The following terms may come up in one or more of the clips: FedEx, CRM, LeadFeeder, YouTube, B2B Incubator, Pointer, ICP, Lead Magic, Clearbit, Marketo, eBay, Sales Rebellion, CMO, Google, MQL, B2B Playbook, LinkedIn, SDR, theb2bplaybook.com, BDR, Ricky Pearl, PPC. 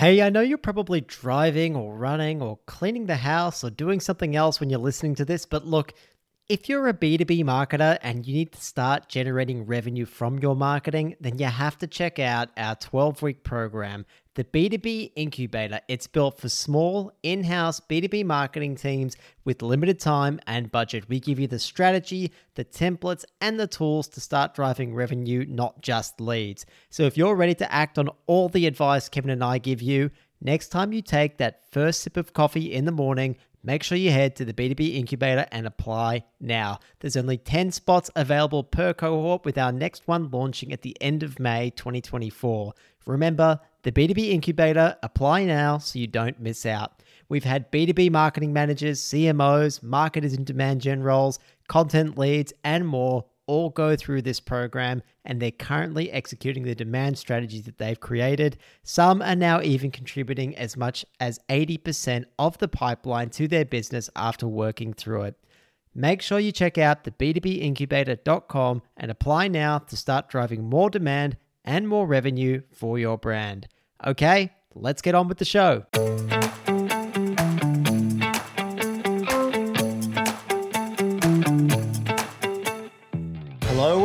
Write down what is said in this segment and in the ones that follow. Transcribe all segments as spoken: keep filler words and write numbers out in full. Hey, I know you're probably driving or running or cleaning the house or doing something else when you're listening to this, but look, if you're a B two B marketer and you need to start generating revenue from your marketing, then you have to check out our twelve-week program, the B two B Incubator. It's built for small, in-house B two B marketing teams with limited time and budget. We give you the strategy, the templates, and the tools to start driving revenue, not just leads. So if you're ready to act on all the advice Kevin and I give you, next time you take that first sip of coffee in the morning, make sure you head to the B two B Incubator and apply now. There's only ten spots available per cohort, with our next one launching at the end of May twenty twenty-four. Remember, the B two B Incubator, apply now so you don't miss out. We've had B two B marketing managers, C M Os, marketers in demand gen roles, content leads, and more all go through this program, and they're currently executing the demand strategies that they've created. Some are now even contributing as much as eighty percent of the pipeline to their business after working through it. Make sure you check out the b two b incubator dot com and apply now to start driving more demand and more revenue for your brand. Okay, let's get on with the show. Hello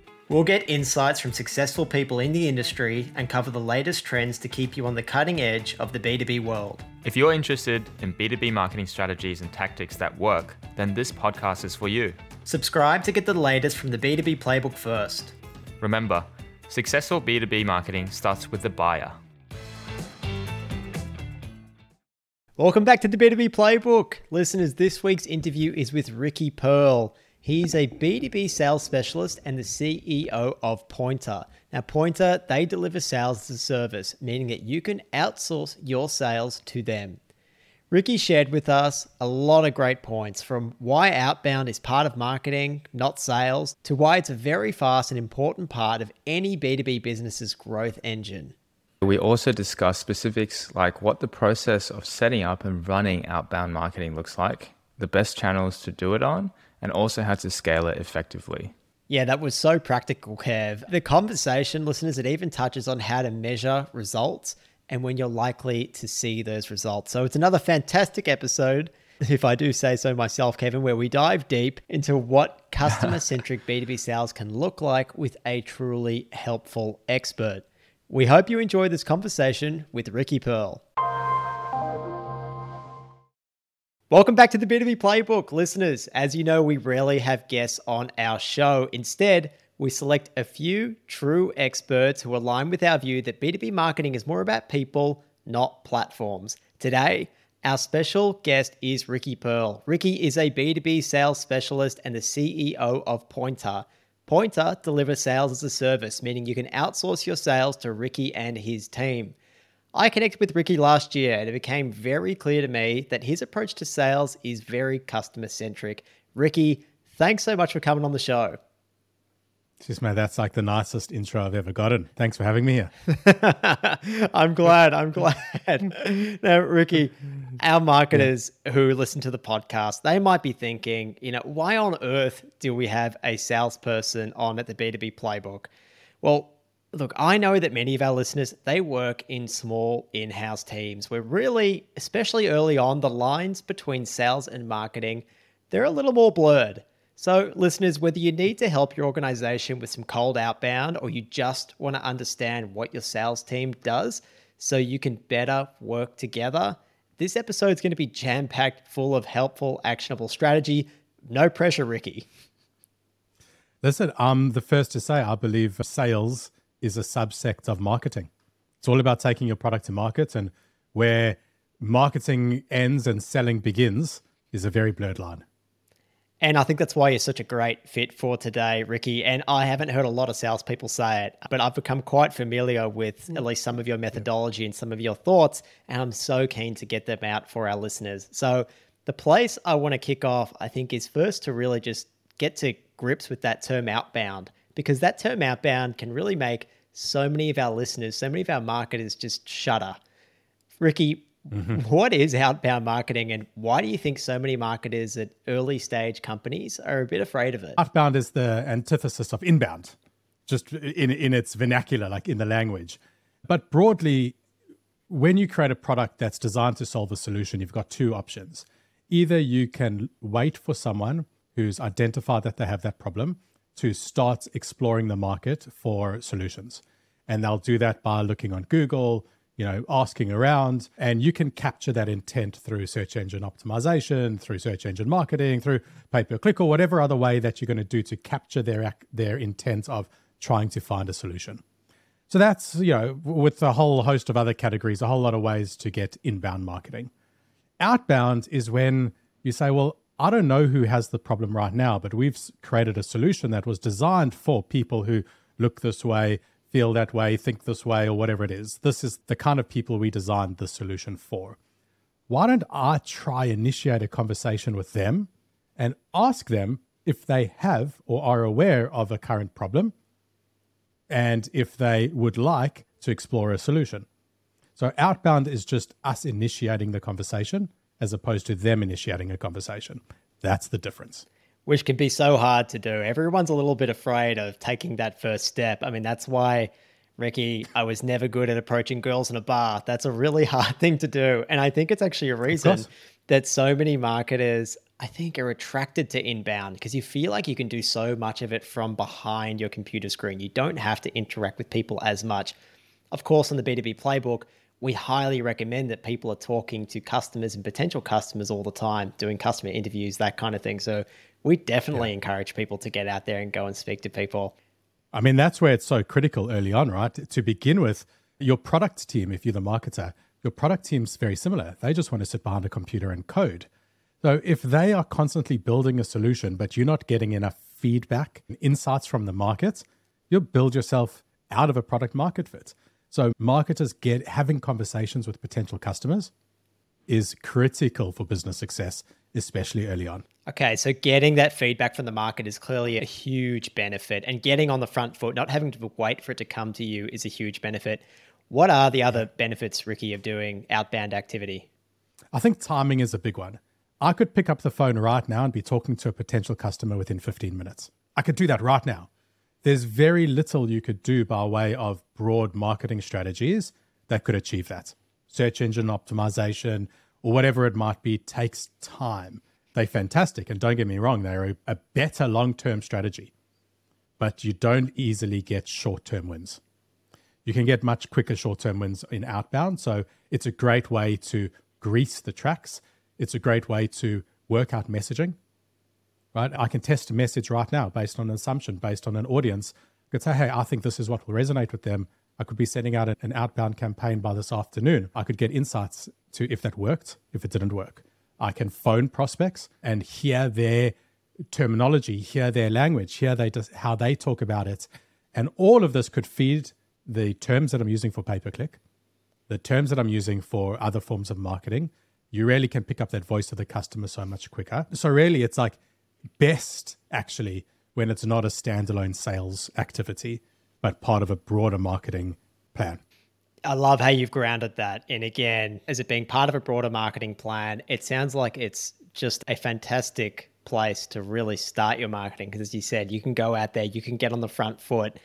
We'll get insights from successful people in the industry and cover the latest trends to keep you on the cutting edge of the B two B world. If you're interested in B two B marketing strategies and tactics that work, then this podcast is for you. Subscribe to get the latest from the B two B Playbook first. Remember, successful B two B marketing starts with the buyer. Welcome back to the B two B Playbook. Listeners, this week's interview is with Ricky Pearl. He's a B two B sales specialist and the C E O of Pointer. Now, Pointer, they deliver sales as a service, meaning that you can outsource your sales to them. Ricky shared with us a lot of great points, from why outbound is part of marketing, not sales, to why it's a very fast and important part of any B two B business's growth engine. We also discuss specifics like what the process of setting up and running outbound marketing looks like, the best channels to do it on, and also how to scale it effectively. Yeah, that was so practical, Kev. The conversation, listeners, it even touches on how to measure results and when you're likely to see those results. So it's another fantastic episode, if I do say so myself, Kevin, where we dive deep into what customer-centric B two B sales can look like with a truly helpful expert. We hope you enjoy this conversation with Ricky Pearl. Welcome back to the B two B Playbook, listeners. As you know, we rarely have guests on our show. Instead, we select a few true experts who align with our view that B two B marketing is more about people, not platforms. Today, our special guest is Ricky Pearl. Ricky is a B two B sales specialist and the C E O of Pointer. Pointer delivers sales as a service, meaning you can outsource your sales to Ricky and his team. I connected with Ricky last year and it became very clear to me that his approach to sales is very customer-centric. Ricky, thanks so much for coming on the show. Just, mate, that's like the nicest intro I've ever gotten. Thanks for having me here. I'm glad. I'm glad. Now, Ricky, our marketers yeah. who listen to the podcast, they might be thinking, you know, why on earth do we have a salesperson on at the B two B Playbook? Well, look, I know that many of our listeners, they work in small in-house teams where really, especially early on, the lines between sales and marketing, they're a little more blurred. So listeners, whether you need to help your organization with some cold outbound or you just want to understand what your sales team does so you can better work together, this episode is going to be jam-packed full of helpful, actionable strategy. No pressure, Ricky. Listen, I'm the first to say I believe sales is a subsect of marketing. It's all about taking your product to market, and where marketing ends and selling begins is a very blurred line. And I think that's why you're such a great fit for today, Ricky. And I haven't heard a lot of salespeople say it, but I've become quite familiar with at least some of your methodology and some of your thoughts, and I'm so keen to get them out for our listeners. So The place I want to kick off, I think, is first to really just get to grips with that term outbound, because that term outbound can really make so many of our listeners, so many of our marketers just shudder. Ricky, mm-hmm. what is outbound marketing, and why do you think so many marketers at early stage companies are a bit afraid of it? Outbound is the antithesis of inbound, just in, in its vernacular, like in the language. But broadly, when you create a product that's designed to solve a solution, you've got two options. Either you can wait for someone who's identified that they have that problem to start exploring the market for solutions. And they'll do that by looking on Google, you know, asking around, and you can capture that intent through search engine optimization, through search engine marketing, through pay-per-click, or whatever other way that you're going to do to capture their their intent of trying to find a solution. So that's, you know, with a whole host of other categories, a whole lot of ways to get inbound marketing. Outbound is when you say, well, I don't know who has the problem right now, but we've created a solution that was designed for people who look this way, feel that way, think this way, or whatever it is. This is the kind of people we designed the solution for. Why don't I try initiate a conversation with them and ask them if they have or are aware of a current problem and if they would like to explore a solution. So outbound is just us initiating the conversation as opposed to them initiating a conversation. That's the difference. Which can be so hard to do. Everyone's a little bit afraid of taking that first step. I mean, that's why, Ricky, I was never good at approaching girls in a bar. That's a really hard thing to do. And I think it's actually a reason that so many marketers, I think, are attracted to inbound, because you feel like you can do so much of it from behind your computer screen. You don't have to interact with people as much. Of course, on the B two B Playbook, we highly recommend that people are talking to customers and potential customers all the time, doing customer interviews, that kind of thing. So we definitely yeah. encourage people to get out there and go and speak to people. I mean, that's where it's so critical early on, right? To begin with, your product team, if you're the marketer, your product team's very similar. They just want to sit behind a computer and code. So if they are constantly building a solution, but you're not getting enough feedback and insights from the market, you'll build yourself out of a product market fit. So marketers get having conversations with potential customers is critical for business success, especially early on. Okay, so getting that feedback from the market is clearly a huge benefit, and getting on the front foot, not having to wait for it to come to you, is a huge benefit. What are the other benefits, Ricky, of doing outbound activity? I think timing is a big one. I could pick up the phone right now and be talking to a potential customer within fifteen minutes. I could do that right now. There's very little you could do by way of broad marketing strategies that could achieve that. Search engine optimization or whatever it might be takes time. They're fantastic, and don't get me wrong, they're a better long-term strategy, but you don't easily get short-term wins. You can get much quicker short-term wins in outbound, so it's a great way to grease the tracks. It's a great way to work out messaging. Right, I can test a message right now based on an assumption, based on an audience. I could say, hey, I think this is what will resonate with them. I could be sending out an outbound campaign by this afternoon. I could get insights to if that worked, if it didn't work. I can phone prospects and hear their terminology, hear their language, hear they just how they talk about it. And all of this could feed the terms that I'm using for pay-per-click, the terms that I'm using for other forms of marketing. You really can pick up that voice of the customer so much quicker. So really, it's like, best actually when it's not a standalone sales activity, but part of a broader marketing plan. I love how you've grounded that. And again, as it being part of a broader marketing plan, it sounds like it's just a fantastic place to really start your marketing. Because as you said, you can go out there, you can get on the front foot.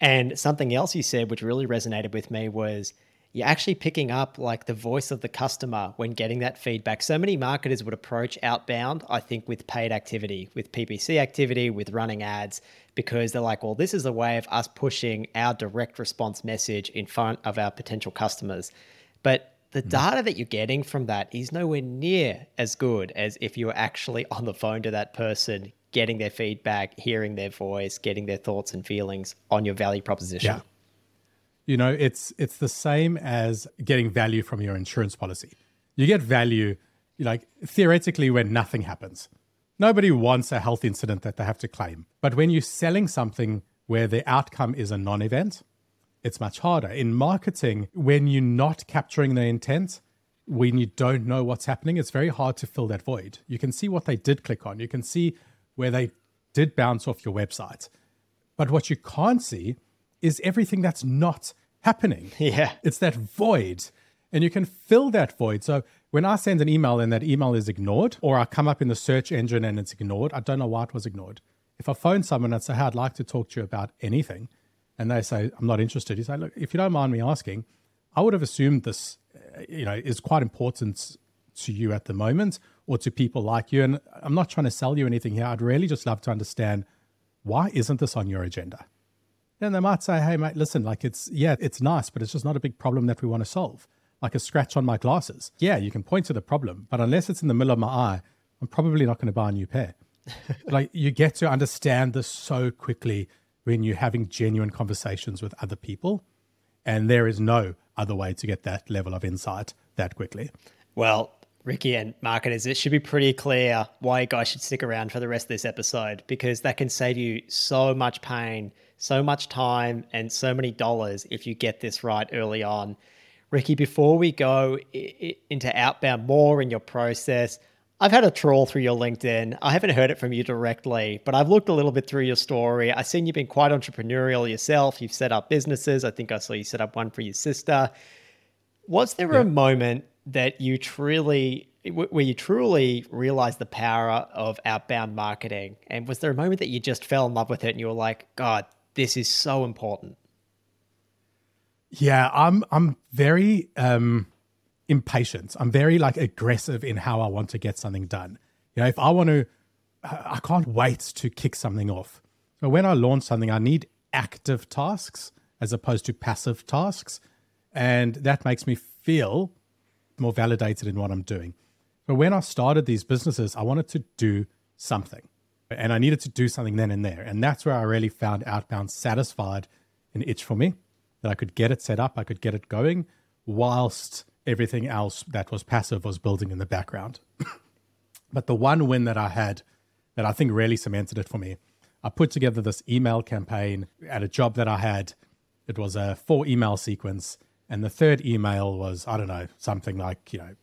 And something else you said, which really resonated with me, was you're actually picking up like the voice of the customer when getting that feedback. So many marketers would approach outbound, I think, with paid activity, with P P C activity, with running ads, because they're like, well, this is a way of us pushing our direct response message in front of our potential customers. But the mm-hmm. data that you're getting from that is nowhere near as good as if you were actually on the phone to that person, getting their feedback, hearing their voice, getting their thoughts and feelings on your value proposition. Yeah. You know, it's it's the same as getting value from your insurance policy. You get value, like theoretically, when nothing happens. Nobody wants a health incident that they have to claim. But when you're selling something where the outcome is a non-event, it's much harder. In marketing, when you're not capturing the intent, when you don't know what's happening, it's very hard to fill that void. You can see what they did click on. You can see where they did bounce off your website. But what you can't see is everything that's not happening. Yeah. It's that void. And you can fill that void. So when I send an email and that email is ignored, or I come up in the search engine and it's ignored, I don't know why it was ignored. If I phone someone and say, hey, I'd like to talk to you about anything, and they say, I'm not interested, you say, look, if you don't mind me asking, I would have assumed this, you know, is quite important to you at the moment or to people like you. And I'm not trying to sell you anything here. I'd really just love to understand, why isn't this on your agenda? Then they might say, hey, mate, listen, like it's, yeah, it's nice, but it's just not a big problem that we want to solve. Like a scratch on my glasses. Yeah, you can point to the problem, but unless it's in the middle of my eye, I'm probably not going to buy a new pair. Like you get to understand this so quickly when you're having genuine conversations with other people. And there is no other way to get that level of insight that quickly. Well, Ricky and marketers, it should be pretty clear why you guys should stick around for the rest of this episode, because that can save you so much pain, so much time, and so many dollars if you get this right early on. Ricky, before we go into outbound more in your process, I've had a trawl through your LinkedIn. I haven't heard it from you directly, but I've looked a little bit through your story. I've seen you've been quite entrepreneurial yourself. You've set up businesses. I think I saw you set up one for your sister. Was there yeah. a moment that you truly, where you truly realized the power of outbound marketing? And was there a moment that you just fell in love with it and you were like, God, this is so important? Yeah, I'm, I'm very, um, impatient. I'm very like aggressive in how I want to get something done. You know, if I want to, I can't wait to kick something off. So when I launch something, I need active tasks as opposed to passive tasks. And that makes me feel more validated in what I'm doing. But when I started these businesses, I wanted to do something and I needed to do something then and there. And that's where I really found outbound satisfied an itch for me, that I could get it set up, I could get it going, whilst everything else that was passive was building in the background. But the one win that I had that I think really cemented it for me, I put together this email campaign at a job that I had. It was a four email sequence. And the third email was, I don't know, something like, you know,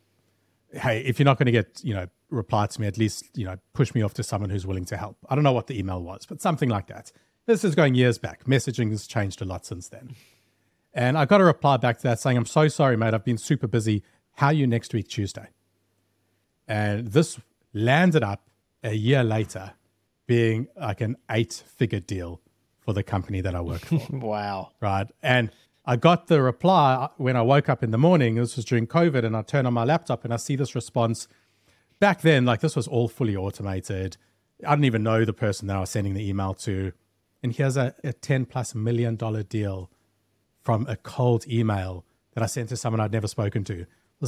hey, if you're not going to get, you know, reply to me, at least, you know, push me off to someone who's willing to help. I don't know what the email was, but something like that. This is going years back. Messaging has changed a lot since then. And I got a reply back to that saying, I'm so sorry, mate. I've been super busy. How are you next week, Tuesday? And this landed up a year later being like an eight-figure deal for the company that I worked for. Wow. Right. And I got the reply when I woke up in the morning. This was during COVID. And I turn on my laptop and I see this response. Back then, like this was all fully automated. I didn't even know the person that I was sending the email to. And here's a, a ten plus million dollar deal from a cold email that I sent to someone I'd never spoken to.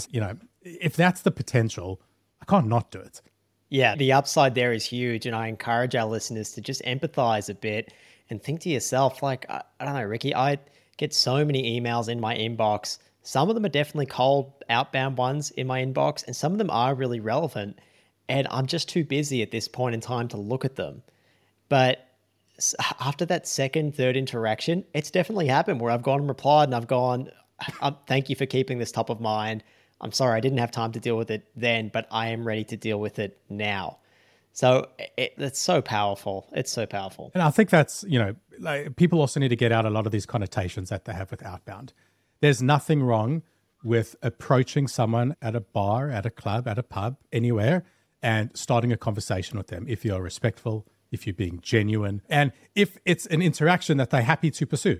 You know, if that's the potential, I can't not do it. Yeah, the upside there is huge. And I encourage our listeners to just empathize a bit and think to yourself, like, I, I don't know, Ricky, I get so many emails in my inbox. Some of them are definitely cold outbound ones in my inbox, and some of them are really relevant. And I'm just too busy at this point in time to look at them. But after that second, third interaction, it's definitely happened where I've gone and replied and I've gone, thank you for keeping this top of mind. I'm sorry, I didn't have time to deal with it then, but I am ready to deal with it now. So it, it's so powerful. It's so powerful. And I think that's, you know, like people also need to get out a lot of these connotations that they have with outbound. There's nothing wrong with approaching someone at a bar, at a club, at a pub, anywhere, and starting a conversation with them if you're respectful, if you're being genuine, and if it's an interaction that they're happy to pursue.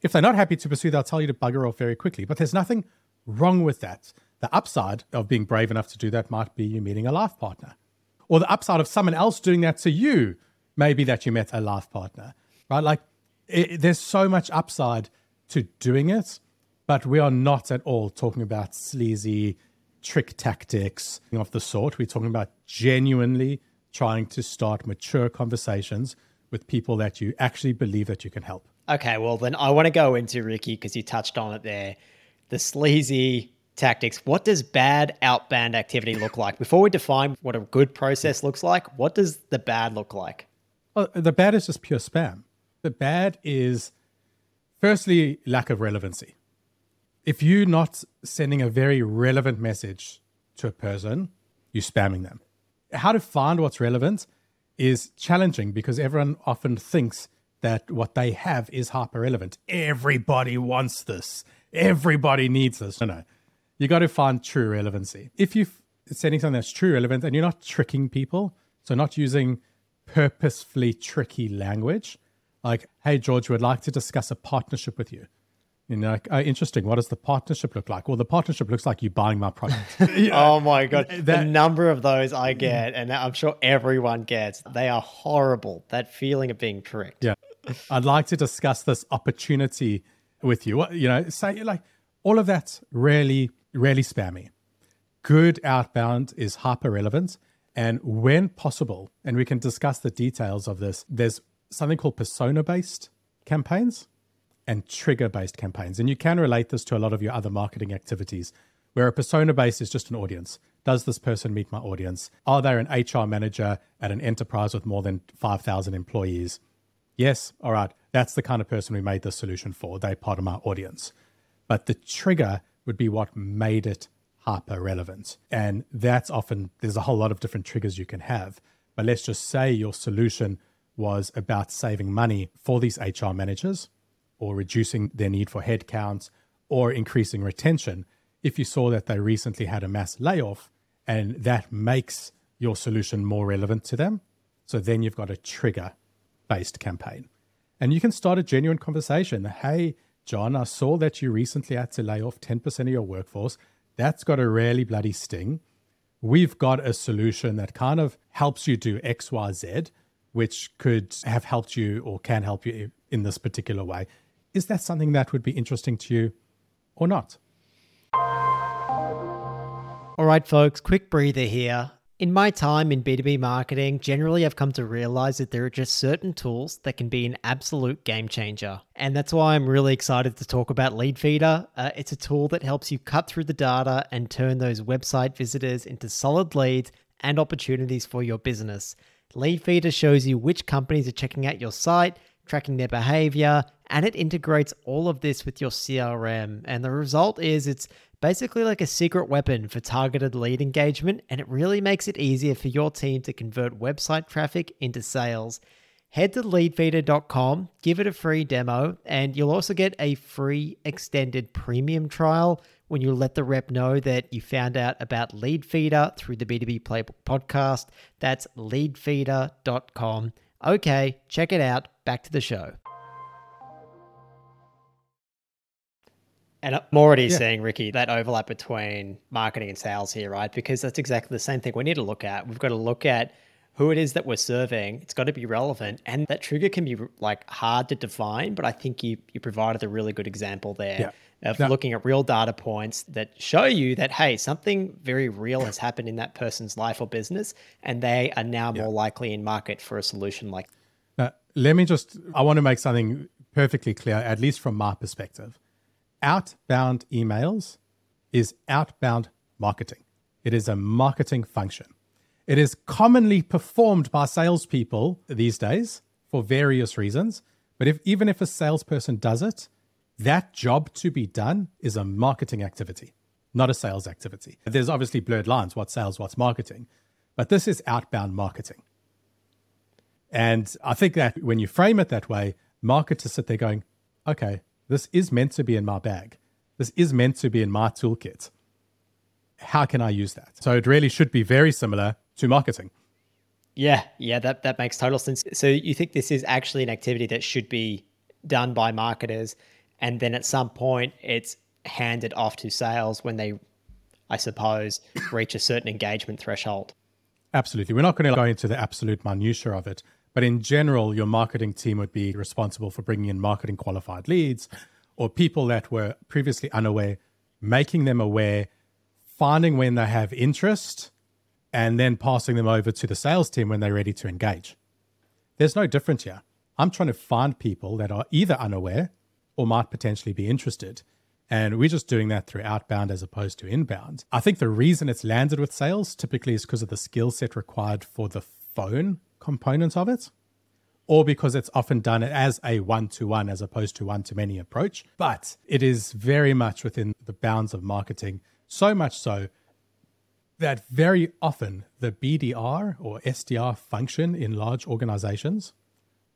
If they're not happy to pursue, they'll tell you to bugger off very quickly. But there's nothing wrong with that. The upside of being brave enough to do that might be you meeting a life partner. Or the upside of someone else doing that to you may be that you met a life partner, right? Like it, there's so much upside to doing it, but we are not at all talking about sleazy trick tactics of the sort. We're talking about genuinely trying to start mature conversations with people that you actually believe that you can help. Okay, well then I want to go into, Ricky, because you touched on it there, the sleazy tactics. What does bad outbound activity look like? Before we define what a good process looks like, what does the bad look like? Well, the bad is just pure spam. The bad is, firstly, lack of relevancy. If you're not sending a very relevant message to a person, you're spamming them. How to find what's relevant is challenging because everyone often thinks that what they have is hyper relevant. Everybody wants this. Everybody needs this. No, no. You got to find true relevancy. If you're sending something that's true relevant and you're not tricking people, so not using purposefully tricky language, like, hey, George, we'd like to discuss a partnership with you. You know, like, oh, interesting. What does the partnership look like? Well, the partnership looks like you buying my product. You know, oh my God. That, the number of those I get, and I'm sure everyone gets, they are horrible. That feeling of being tricked. Yeah. I'd like to discuss this opportunity with you. You know, say like all of that's really, really spammy. Good outbound is hyper relevant. And when possible, and we can discuss the details of this, there's something called persona-based campaigns and trigger-based campaigns. And you can relate this to a lot of your other marketing activities, where a persona-based is just an audience. Does this person meet my audience? Are they an H R manager at an enterprise with more than five thousand employees? Yes, all right, that's the kind of person we made this solution for. They're part of my audience. But the trigger would be what made it hyper-relevant. And that's often, there's a whole lot of different triggers you can have. But let's just say your solution was about saving money for these H R managers, or reducing their need for headcounts, or increasing retention, if you saw that they recently had a mass layoff, and that makes your solution more relevant to them. So then you've got a trigger-based campaign. And you can start a genuine conversation. Hey, John, I saw that you recently had to lay off ten percent of your workforce. That's got a really bloody sting. We've got a solution that kind of helps you do X, Y, Z, which could have helped you or can help you in this particular way. Is that something that would be interesting to you or not? All right, folks, quick breather here. In my time in B two B marketing, generally I've come to realize that there are just certain tools that can be an absolute game changer. And that's why I'm really excited to talk about LeadFeeder. Uh, it's a tool that helps you cut through the data and turn those website visitors into solid leads and opportunities for your business. LeadFeeder shows you which companies are checking out your site, tracking their behavior, and it integrates all of this with your C R M. And the result is it's basically like a secret weapon for targeted lead engagement, and it really makes it easier for your team to convert website traffic into sales. Head to lead feeder dot com, give it a free demo, and you'll also get a free extended premium trial when you let the rep know that you found out about LeadFeeder through the B two B Playbook podcast. That's lead feeder dot com. Okay, check it out. Back to the show. And I'm already yeah. seeing, Ricky, that overlap between marketing and sales here, right? Because that's exactly the same thing we need to look at. We've got to look at who it is that we're serving. It's got to be relevant. And that trigger can be like hard to define, but I think you you provided a really good example there yeah. of no. looking at real data points that show you that, hey, something very real has happened in that person's life or business, and they are now yeah. more likely in market for a solution like that. Uh, let me just, I want to make something perfectly clear, at least from my perspective. Outbound emails is outbound marketing. It is a marketing function. It is commonly performed by salespeople these days for various reasons. But if even if a salesperson does it, that job to be done is a marketing activity, not a sales activity. There's obviously blurred lines, what's sales, what's marketing. But this is outbound marketing. And I think that when you frame it that way, marketers sit there going, okay, this is meant to be in my bag. This is meant to be in my toolkit. How can I use that? So it really should be very similar to marketing. Yeah, yeah, that, that makes total sense. So you think this is actually an activity that should be done by marketers, and then at some point it's handed off to sales when they, I suppose, reach a certain engagement threshold. Absolutely. We're not going to go into the absolute minutiae of it, but in general, your marketing team would be responsible for bringing in marketing qualified leads, or people that were previously unaware, making them aware, finding when they have interest, and then passing them over to the sales team when they're ready to engage. There's no difference here. I'm trying to find people that are either unaware or might potentially be interested. And we're just doing that through outbound as opposed to inbound. I think the reason it's landed with sales typically is because of the skill set required for the phone component of it, or because it's often done as a one-to-one as opposed to one-to-many approach. But it is very much within the bounds of marketing, so much so that very often the B D R or S D R function in large organizations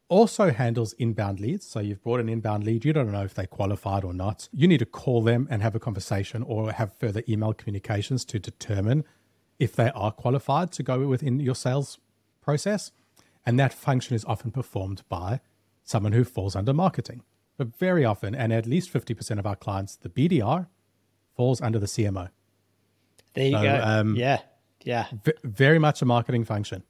also handles inbound leads. So you've brought an inbound lead. You don't know if they qualified or not. You need to call them and have a conversation or have further email communications to determine if they are qualified to go within your sales process. And that function is often performed by someone who falls under marketing. But very often, and at least fifty percent of our clients, the B D R falls under the C M O. There you so, go. Um, yeah. Yeah. V- very much a marketing function.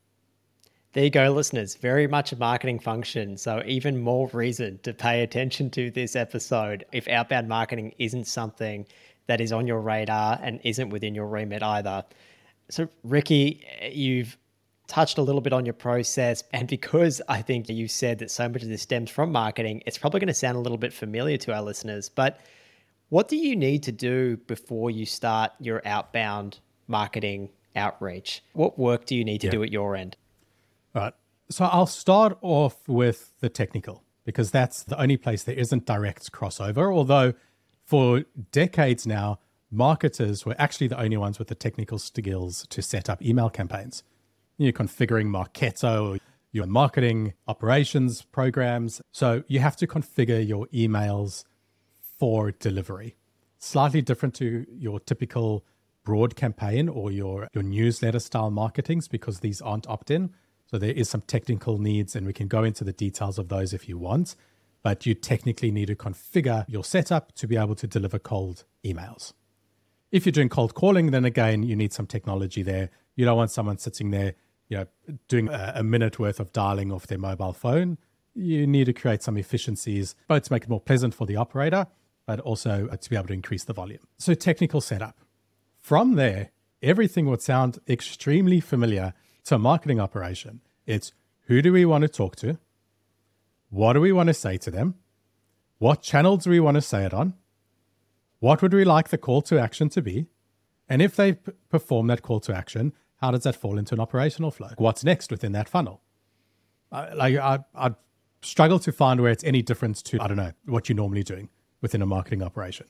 There you go, listeners. Very much a marketing function. So even more reason to pay attention to this episode if outbound marketing isn't something that is on your radar and isn't within your remit either. So Ricky, you've touched a little bit on your process. And because I think you said that so much of this stems from marketing, it's probably going to sound a little bit familiar to our listeners. But what do you need to do before you start your outbound marketing outreach? What work do you need to yeah. do at your end? All right. So I'll start off with the technical, because that's the only place there isn't direct crossover. Although for decades now, marketers were actually the only ones with the technical skills to set up email campaigns. You're configuring Marketo, your marketing operations programs. So you have to configure your emails for delivery. Slightly different to your typical broad campaign or your, your newsletter style marketings, because these aren't opt-in. So there is some technical needs, and we can go into the details of those if you want, but you technically need to configure your setup to be able to deliver cold emails. If you're doing cold calling, then again, you need some technology there. You don't want someone sitting there, you know, doing a, a minute worth of dialing off their mobile phone. You need to create some efficiencies, both to make it more pleasant for the operator, but also to be able to increase the volume. So technical setup. From there, everything would sound extremely familiar to a marketing operation. It's who do we want to talk to? What do we want to say to them? What channels do we want to say it on? What would we like the call to action to be? And if they p- perform that call to action, how does that fall into an operational flow? What's next within that funnel? I, like I, I'd struggle to find where it's any difference to, I don't know, what you're normally doing within a marketing operation.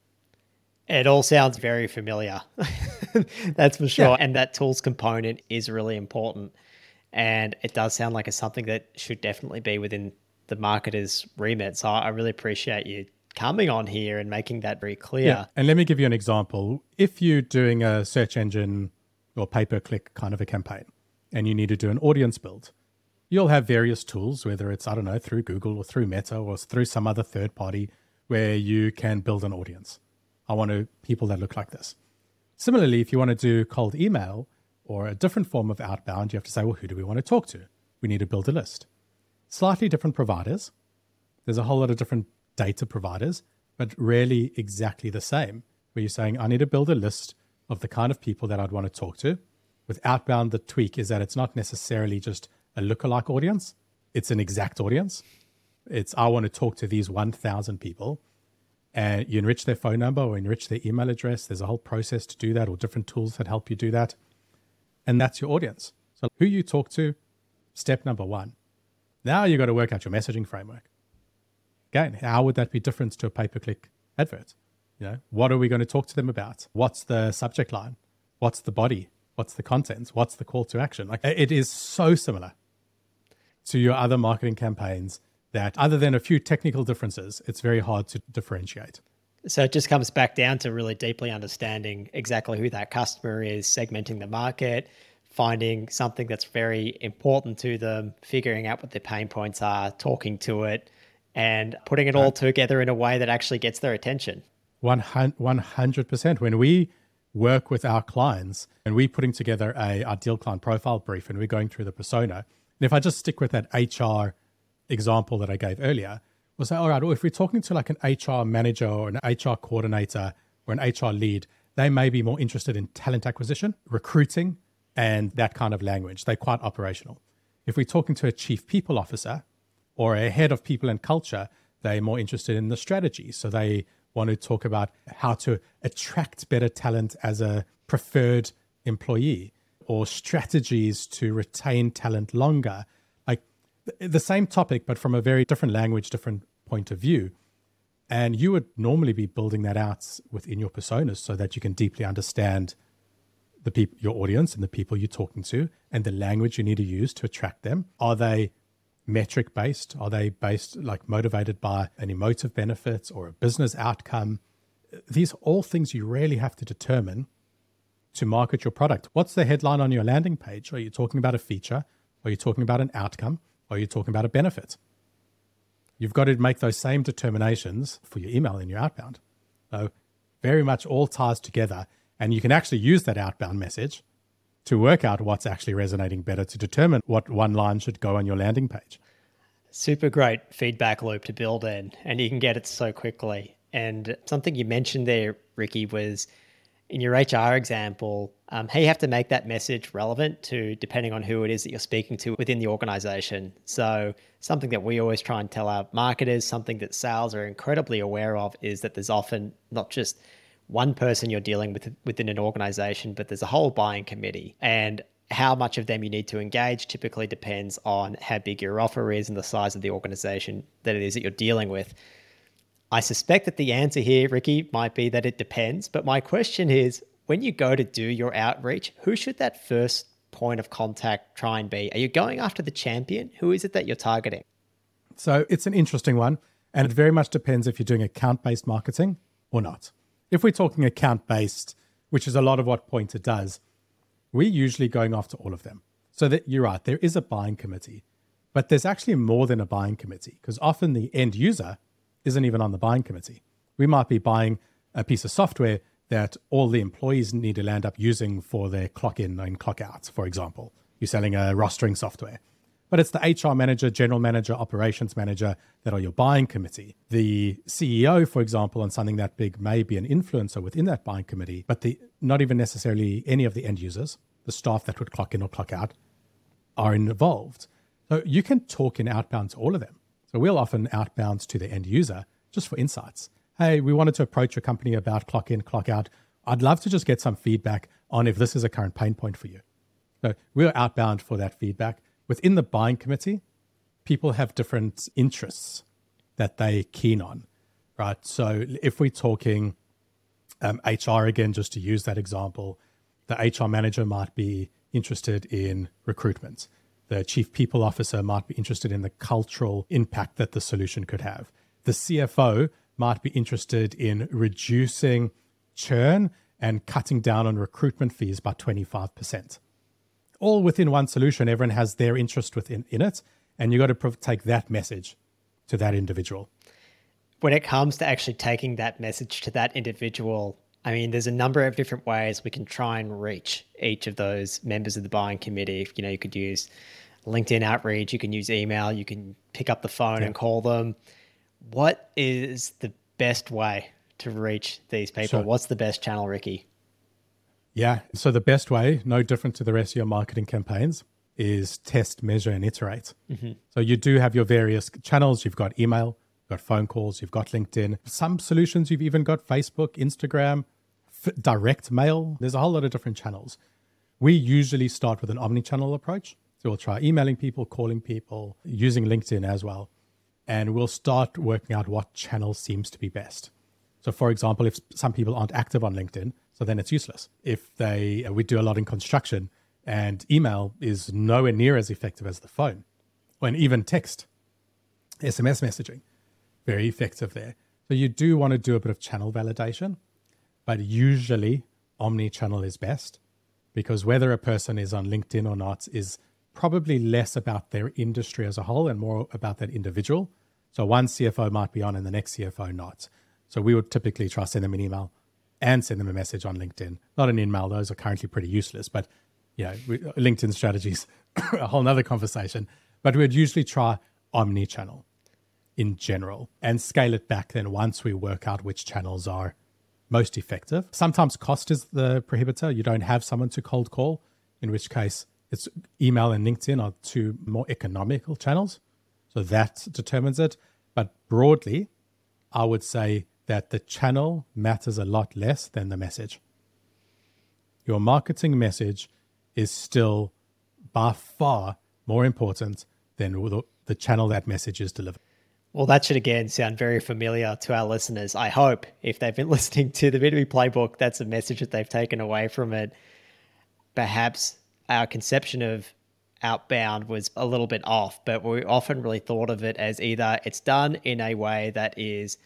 It all sounds very familiar. That's for sure. Yeah. And that tools component is really important. And it does sound like it's something that should definitely be within the marketer's remit. So I really appreciate you coming on here and making that very clear. Yeah. And let me give you an example. If you're doing a search engine or pay-per-click kind of a campaign and you need to do an audience build, you'll have various tools, whether it's, I don't know, through Google or through Meta or through some other third party where you can build an audience. I want to people that look like this. Similarly, if you want to do cold email or a different form of outbound, you have to say, well, who do we want to talk to? We need to build a list. Slightly different providers. There's a whole lot of different data providers, but rarely exactly the same, where you're saying, I need to build a list of the kind of people that I'd want to talk to. With outbound, the tweak is that it's not necessarily just a lookalike audience. It's an exact audience. It's, I want to talk to these one thousand people. And you enrich their phone number or enrich their email address. There's a whole process to do that, or different tools that help you do that. And that's your audience. So who you talk to, step number one. Now you've got to work out your messaging framework. Again, how would that be different to a pay-per-click advert? You know, what are we going to talk to them about? What's the subject line? What's the body? What's the content? What's the call to action? Like, it is so similar to your other marketing campaigns that other than a few technical differences, it's very hard to differentiate. So it just comes back down to really deeply understanding exactly who that customer is, segmenting the market, finding something that's very important to them, figuring out what their pain points are, talking to it, and putting it all together in a way that actually gets their attention. one hundred percent. When we work with our clients and we're putting together a ideal client profile brief and we're going through the persona, and if I just stick with that H R example that I gave earlier, was that, all right, well, if we're talking to like an H R manager or an H R coordinator or an H R lead, they may be more interested in talent acquisition, recruiting, and that kind of language. They're quite operational. If we're talking to a chief people officer or a head of people and culture, they're more interested in the strategy. So they want to talk about how to attract better talent as a preferred employee, or strategies to retain talent longer. the same topic, but from a very different language, different point of view. And you would normally be building that out within your personas so that you can deeply understand the people, your audience and the people you're talking to and the language you need to use to attract them. Are they metric based? Are they based like motivated by an emotive benefit or a business outcome? These are all things you really have to determine to market your product. What's the headline on your landing page? Are you talking about a feature? Are you talking about an outcome? Are you talking about a benefit? You've got to make those same determinations for your email and your outbound. So very much all ties together, and you can actually use that outbound message to work out what's actually resonating better to determine what one line should go on your landing page. Super great feedback loop to build in, and you can get it so quickly. And something you mentioned there, Ricky, was in your H R example, um, how you have to make that message relevant to depending on who it is that you're speaking to within the organization. So something that we always try and tell our marketers, something that sales are incredibly aware of, is that there's often not just one person you're dealing with within an organization, but there's a whole buying committee, and how much of them you need to engage typically depends on how big your offer is and the size of the organization that it is that you're dealing with. I suspect that the answer here, Ricky, might be that it depends. But my question is, when you go to do your outreach, who should that first point of contact try and be? Are you going after the champion? Who is it that you're targeting? So it's an interesting one. And it very much depends if you're doing account-based marketing or not. If we're talking account-based, which is a lot of what Pointer does, we're usually going after all of them. So that you're right, there is a buying committee, but there's actually more than a buying committee, because often the end user isn't even on the buying committee. We might be buying a piece of software that all the employees need to end up using for their clock in and clock out, for example. You're selling a rostering software. But it's the H R manager, general manager, operations manager that are your buying committee. The C E O, for example, on something that big may be an influencer within that buying committee, but the not even necessarily any of the end users, the staff that would clock in or clock out, are involved. So you can talk in outbound to all of them. So we'll often outbound to the end user just for insights. Hey, we wanted to approach your company about clock in, clock out. I'd love to just get some feedback on if this is a current pain point for you. So we're outbound for that feedback. Within the buying committee, people have different interests that they're keen on, right? So if we're talking um, H R again, just to use that example, the H R manager might be interested in recruitment. The chief people officer might be interested in the cultural impact that the solution could have. The C F O might be interested in reducing churn and cutting down on recruitment fees by twenty-five percent. All within one solution, everyone has their interest within in it, and you've got to prov- take that message to that individual. When it comes to actually taking that message to that individual, I mean, there's a number of different ways we can try and reach each of those members of the buying committee. You know, you could use LinkedIn outreach, you can use email, you can pick up the phone yeah. and call them. What is the best way to reach these people? Sure. What's the best channel, Ricky? Yeah. So the best way, no different to the rest of your marketing campaigns, is test, measure, and iterate. Mm-hmm. So you do have your various channels. You've got email, you've got phone calls, you've got LinkedIn. Some solutions, you've even got Facebook, Instagram, direct mail. There's a whole lot of different channels. We usually start with an omni-channel approach. So we'll try emailing people, calling people, using LinkedIn as well. And we'll start working out what channel seems to be best. So for example, if some people aren't active on LinkedIn, so then it's useless. If they, we do a lot in construction, and email is nowhere near as effective as the phone, and even text, S M S messaging, very effective there. So you do want to do a bit of channel validation. But usually omni-channel is best, because whether a person is on LinkedIn or not is probably less about their industry as a whole and more about that individual. So one C F O might be on and the next C F O not. So we would typically try to send them an email and send them a message on LinkedIn. Not an email, those are currently pretty useless, but you know, we, LinkedIn strategies, a whole nother conversation. But we'd usually try omni-channel in general and scale it back then once we work out which channels are most effective. Sometimes cost is the prohibitor. You don't have someone to cold call, in which case it's email and LinkedIn are two more economical channels. So that determines it. But broadly, I would say that the channel matters a lot less than the message. Your marketing message is still by far more important then the channel that message is delivered. Well, that should again sound very familiar to our listeners. I hope if they've been listening to the B two B Playbook, that's a message that they've taken away from it. Perhaps our conception of outbound was a little bit off, but we often really thought of it as either it's done in a way that is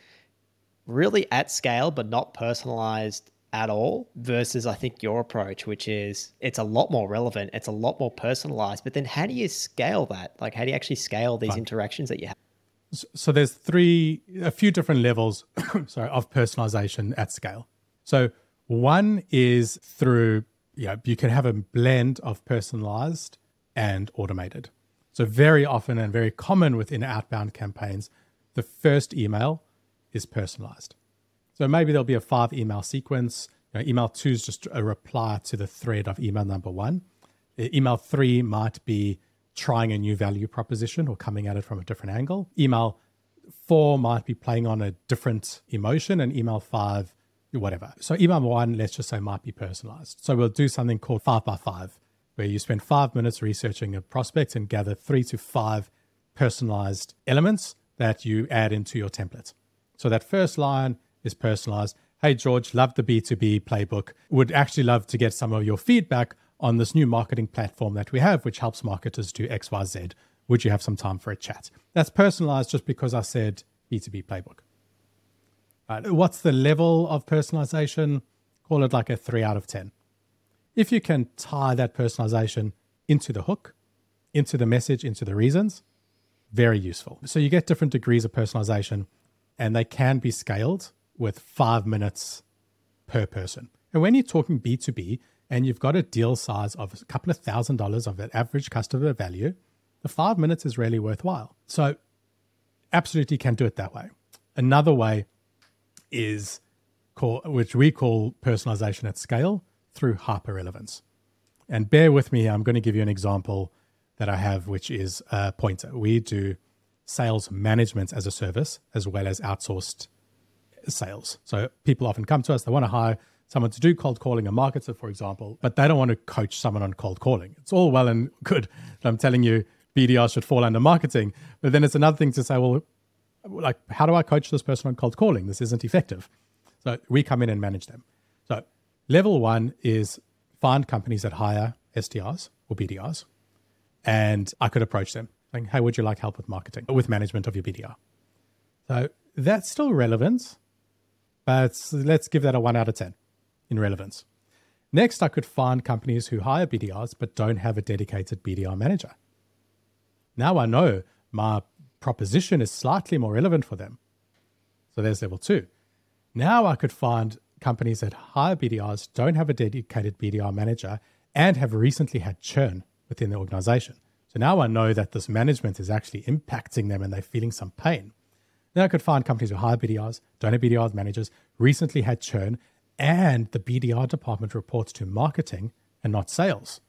really at scale, but not personalized at all, versus I think your approach, which is it's a lot more relevant, it's a lot more personalized, but then how do you scale that? Like, how do you actually scale these Fun. interactions that you have? So, so there's three, a few different levels, sorry, of personalization at scale. So one is through, you know, you can have a blend of personalized and automated. So very often and very common within outbound campaigns, the first email is personalized. So maybe there'll be a five email sequence. You know, email two is just a reply to the thread of email number one. Email three might be trying a new value proposition or coming at it from a different angle. Email four might be playing on a different emotion, and email five, whatever. So email one, let's just say, might be personalized. So we'll do something called five by five, where you spend five minutes researching a prospect and gather three to five personalized elements that you add into your template. So that first line is personalized. Hey, George, love the B two B playbook. Would actually love to get some of your feedback on this new marketing platform that we have, which helps marketers do X, Y, Z. Would you have some time for a chat? That's personalized just because I said B two B playbook. Right. What's the level of personalization? Call it like a three out of ten. If you can tie that personalization into the hook, into the message, into the reasons, very useful. So you get different degrees of personalization, and they can be scaled with five minutes per person. And when you're talking B two B and you've got a deal size of a couple of thousand dollars of that average customer value, the five minutes is really worthwhile. So absolutely can do it that way. Another way is, call, which we call personalization at scale, through hyper-relevance. And bear with me, I'm going to give you an example that I have, which is uh, Pointer. We do sales management as a service as well as outsourced sales. So people often come to us, they want to hire someone to do cold calling, a marketer, for example, but they don't want to coach someone on cold calling. It's all well and good that I'm telling you B D R should fall under marketing, but then it's another thing to say, well, like, how do I coach this person on cold calling? This isn't effective. So we come in and manage them. So level one is find companies that hire S D Rs or B D Rs, and I could approach them saying, hey, would you like help with marketing, with management of your B D R? So that's still relevant, but let's give that a one out of ten in relevance. Next, I could find companies who hire B D Rs but don't have a dedicated B D R manager. Now I know my proposition is slightly more relevant for them. So there's level two. Now I could find companies that hire B D Rs, don't have a dedicated B D R manager, and have recently had churn within the organization. So now I know that this management is actually impacting them and they're feeling some pain. Then I could find companies who hire B D Rs, don't have B D R managers, recently had churn, and the B D R department reports to marketing and not sales.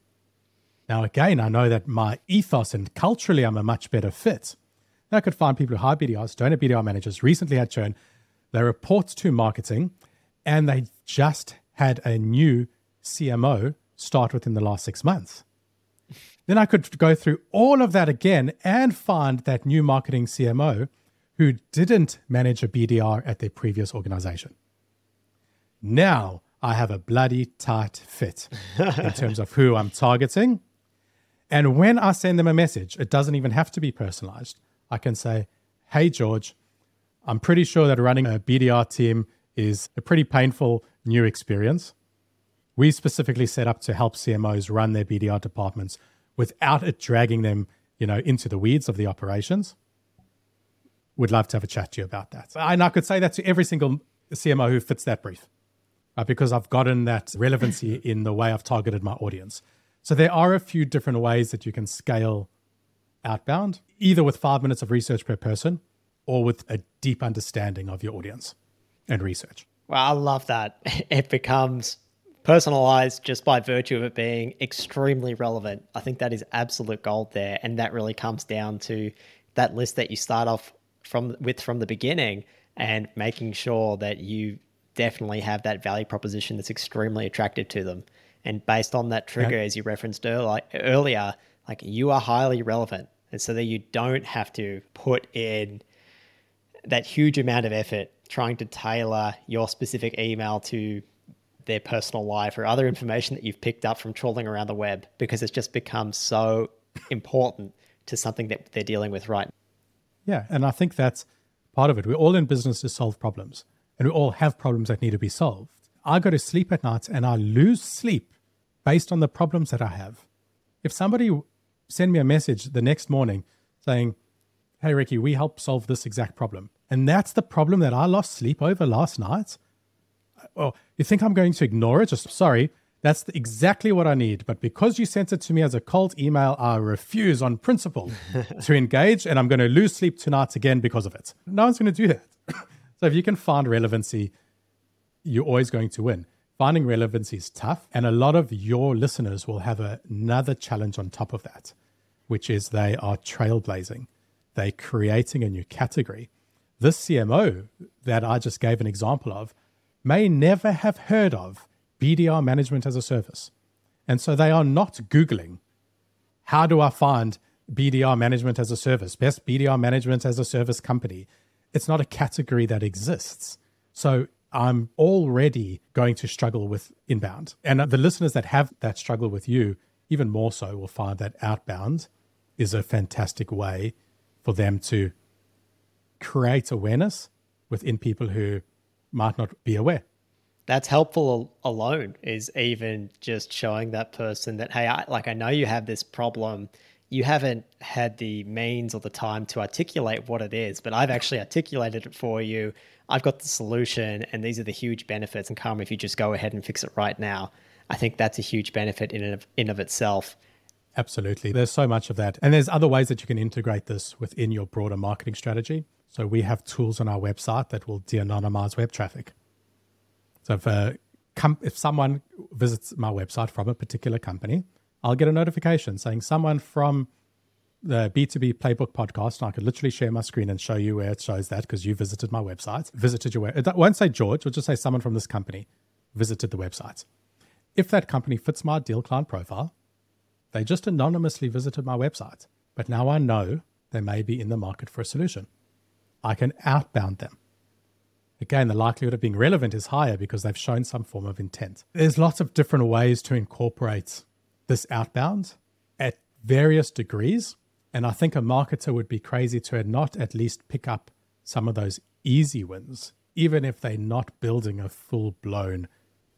Now, again, I know that my ethos and culturally, I'm a much better fit. Then I could find people who hire B D Rs, don't have B D R managers, recently had churn, they report to marketing, and they just had a new C M O start within the last six months. Then I could go through all of that again and find that new marketing C M O who didn't manage a B D R at their previous organization. Now I have a bloody tight fit in terms of who I'm targeting. And when I send them a message, it doesn't even have to be personalized. I can say, hey, George, I'm pretty sure that running a B D R team is a pretty painful new experience. We specifically set up to help C M Os run their B D R departments without it dragging them, you know, into the weeds of the operations. Would love to have a chat to you about that. And I could say that to every single C M O who fits that brief, right? Because I've gotten that relevancy in the way I've targeted my audience. So there are a few different ways that you can scale outbound, either with five minutes of research per person or with a deep understanding of your audience and research. Well, I love that. It becomes personalized just by virtue of it being extremely relevant. I think that is absolute gold there. And that really comes down to that list that you start off from with from the beginning, and making sure that you definitely have that value proposition that's extremely attractive to them. And based on that trigger, yeah. as you referenced earlier, earlier, like you are highly relevant. And so that you don't have to put in that huge amount of effort trying to tailor your specific email to their personal life or other information that you've picked up from trawling around the web, because it's just become so important to something that they're dealing with right now. Yeah, and I think that's part of it. We're all in business to solve problems, and we all have problems that need to be solved. I go to sleep at night and I lose sleep based on the problems that I have. If somebody send me a message the next morning saying, hey, Ricky, we helped solve this exact problem, and that's the problem that I lost sleep over last night, well, you think I'm going to ignore it? Just sorry, that's exactly what I need. But because you sent it to me as a cold email, I refuse on principle to engage, and I'm going to lose sleep tonight again because of it. No one's going to do that. So if you can find relevancy, you're always going to win. Finding relevancy is tough, and a lot of your listeners will have a, another challenge on top of that, which is they are trailblazing. They're creating a new category. This C M O that I just gave an example of may never have heard of B D R management as a service. And so they are not Googling, how do I find B D R management as a service? Best B D R management as a service company. It's not a category that exists. So I'm already going to struggle with inbound. And the listeners that have that struggle with you, even more so, will find that outbound is a fantastic way for them to create awareness within people who might not be aware. That's helpful alone, is even just showing that person that, hey, I, like I know you have this problem. You haven't had the means or the time to articulate what it is, but I've actually articulated it for you. I've got the solution, and these are the huge benefits. And come if you just go ahead and fix it right now. I think that's a huge benefit in and of, in of itself. Absolutely. There's so much of that. And there's other ways that you can integrate this within your broader marketing strategy. So we have tools on our website that will de-anonymize web traffic. So if, uh, com- if someone visits my website from a particular company, I'll get a notification saying someone from the B two B Playbook podcast, and I could literally share my screen and show you where it shows that because you visited my website, visited your website. It won't say George, it'll just say someone from this company visited the website. If that company fits my ideal client profile, they just anonymously visited my website, but now I know they may be in the market for a solution. I can outbound them. Again, the likelihood of being relevant is higher because they've shown some form of intent. There's lots of different ways to incorporate this outbound at various degrees. And I think a marketer would be crazy to not at least pick up some of those easy wins, even if they're not building a full-blown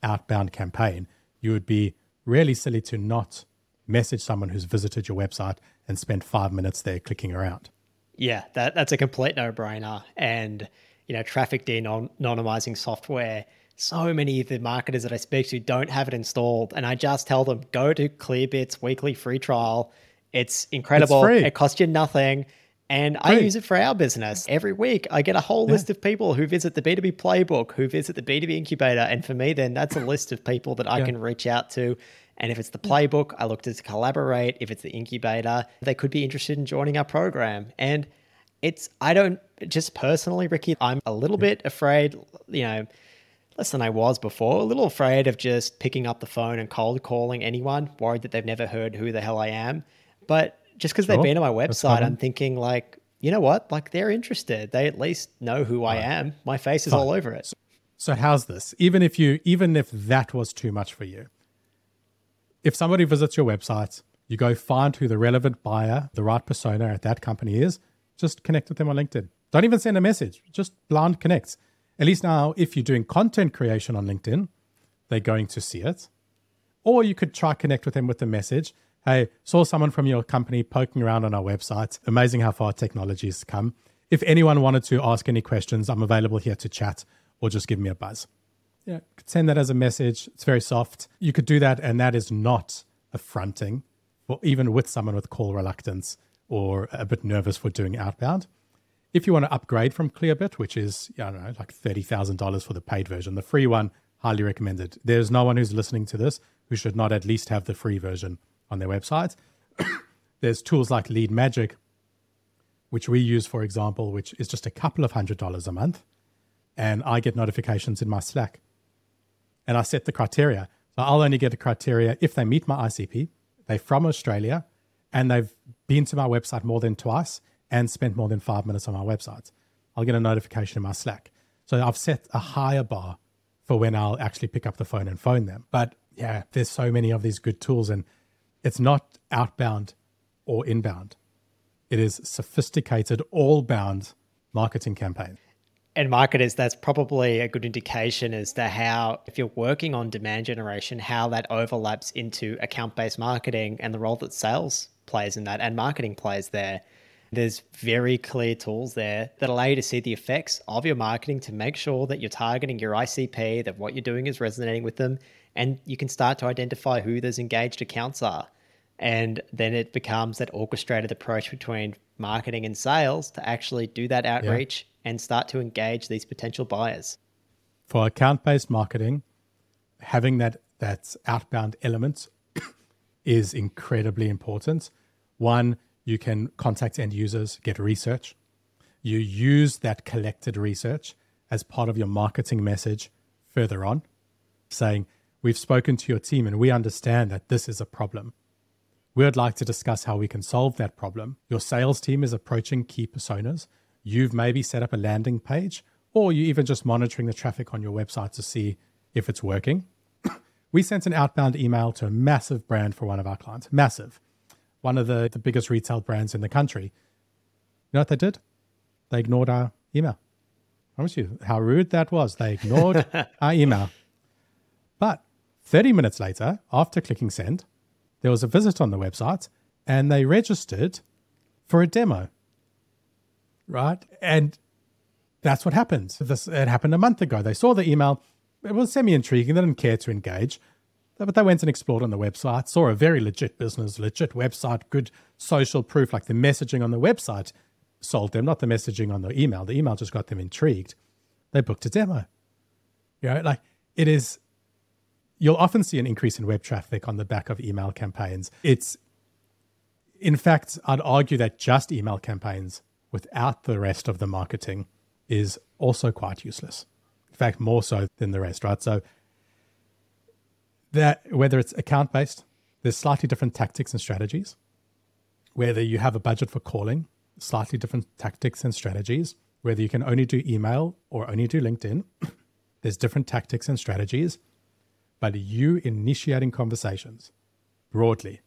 outbound campaign. You would be really silly to not message someone who's visited your website and spent five minutes there clicking around. Yeah, that, that's a complete no-brainer. And, you know, traffic de-anonymizing software, so many of the marketers that I speak to don't have it installed. And I just tell them, go to Clearbit's weekly free trial. It's incredible. It's it costs you nothing. And free. I use it for our business. Every week, I get a whole yeah. list of people who visit the B two B Playbook, who visit the B two B Incubator. And for me, then that's a list of people that I yeah. can reach out to. And if it's the Playbook, I look to collaborate. If it's the Incubator, they could be interested in joining our program. And it's, I don't, just personally, Ricky, I'm a little yeah. bit afraid, you know, less than I was before, a little afraid of just picking up the phone and cold calling anyone, worried that they've never heard who the hell I am. But just because sure. they've been to my website, I'm thinking like, you know what, like they're interested. They at least know who right. I am. My face is Fine. all over it. So, so how's this? Even if you, even if that was too much for you, if somebody visits your website, you go find who the relevant buyer, the right persona at that company is, just connect with them on LinkedIn. Don't even send a message, just blind connect. At least now, if you're doing content creation on LinkedIn, they're going to see it. Or you could try connect with them with the message, hey, saw someone from your company poking around on our website. Amazing how far technology's come. If anyone wanted to ask any questions, I'm available here to chat, or just give me a buzz. Yeah, could send that as a message. It's very soft. You could do that, and that is not affronting, or even with someone with call reluctance or a bit nervous for doing outbound. If you want to upgrade from Clearbit, which is, I don't know, like thirty thousand dollars for the paid version, the free one, highly recommended. There's no one who's listening to this who should not at least have the free version on their website. There's tools like Lead Magic, which we use, for example, which is just a couple of hundred dollars a month. And I get notifications in my Slack. And I set the criteria. So I'll only get the criteria if they meet my I C P, they're from Australia, and they've been to my website more than twice and spent more than five minutes on my website, I'll get a notification in my Slack. So I've set a higher bar for when I'll actually pick up the phone and phone them. But yeah, there's so many of these good tools, and it's not outbound or inbound. It is sophisticated, all-bound marketing campaign. And marketers, that's probably a good indication as to how, if you're working on demand generation, how that overlaps into account-based marketing and the role that sales plays in that and marketing plays there. There's very clear tools there that allow you to see the effects of your marketing to make sure that you're targeting your I C P, that what you're doing is resonating with them, and you can start to identify who those engaged accounts are. And then it becomes that orchestrated approach between marketing and sales to actually do that outreach yeah. and start to engage these potential buyers. For account-based marketing, having that, that outbound element is incredibly important. One, you can contact end users, get research. You use that collected research as part of your marketing message further on, saying, we've spoken to your team and we understand that this is a problem. We would like to discuss how we can solve that problem. Your sales team is approaching key personas. You've maybe set up a landing page, or you're even just monitoring the traffic on your website to see if it's working. We sent an outbound email to a massive brand for one of our clients, massive. One of the, the biggest retail brands in the country. You know what they did? They ignored our email. I promise you how rude that was. They ignored our email. But thirty minutes later, after clicking send, there was a visit on the website and they registered for a demo, right? And that's what happened. This, it happened a month ago. They saw the email. It was semi-intriguing. They didn't care to engage, but they went and explored on the website, saw a very legit business, legit website, good social proof, like the messaging on the website sold them, not the messaging on the email. The email just got them intrigued. They booked a demo. You know, like it is... You'll often see an increase in web traffic on the back of email campaigns. It's, in fact, I'd argue that just email campaigns without the rest of the marketing is also quite useless. In fact, more so than the rest, right? So that whether it's account-based, there's slightly different tactics and strategies. Whether you have a budget for calling, slightly different tactics and strategies. Whether you can only do email or only do LinkedIn, there's different tactics and strategies. But you initiating conversations broadly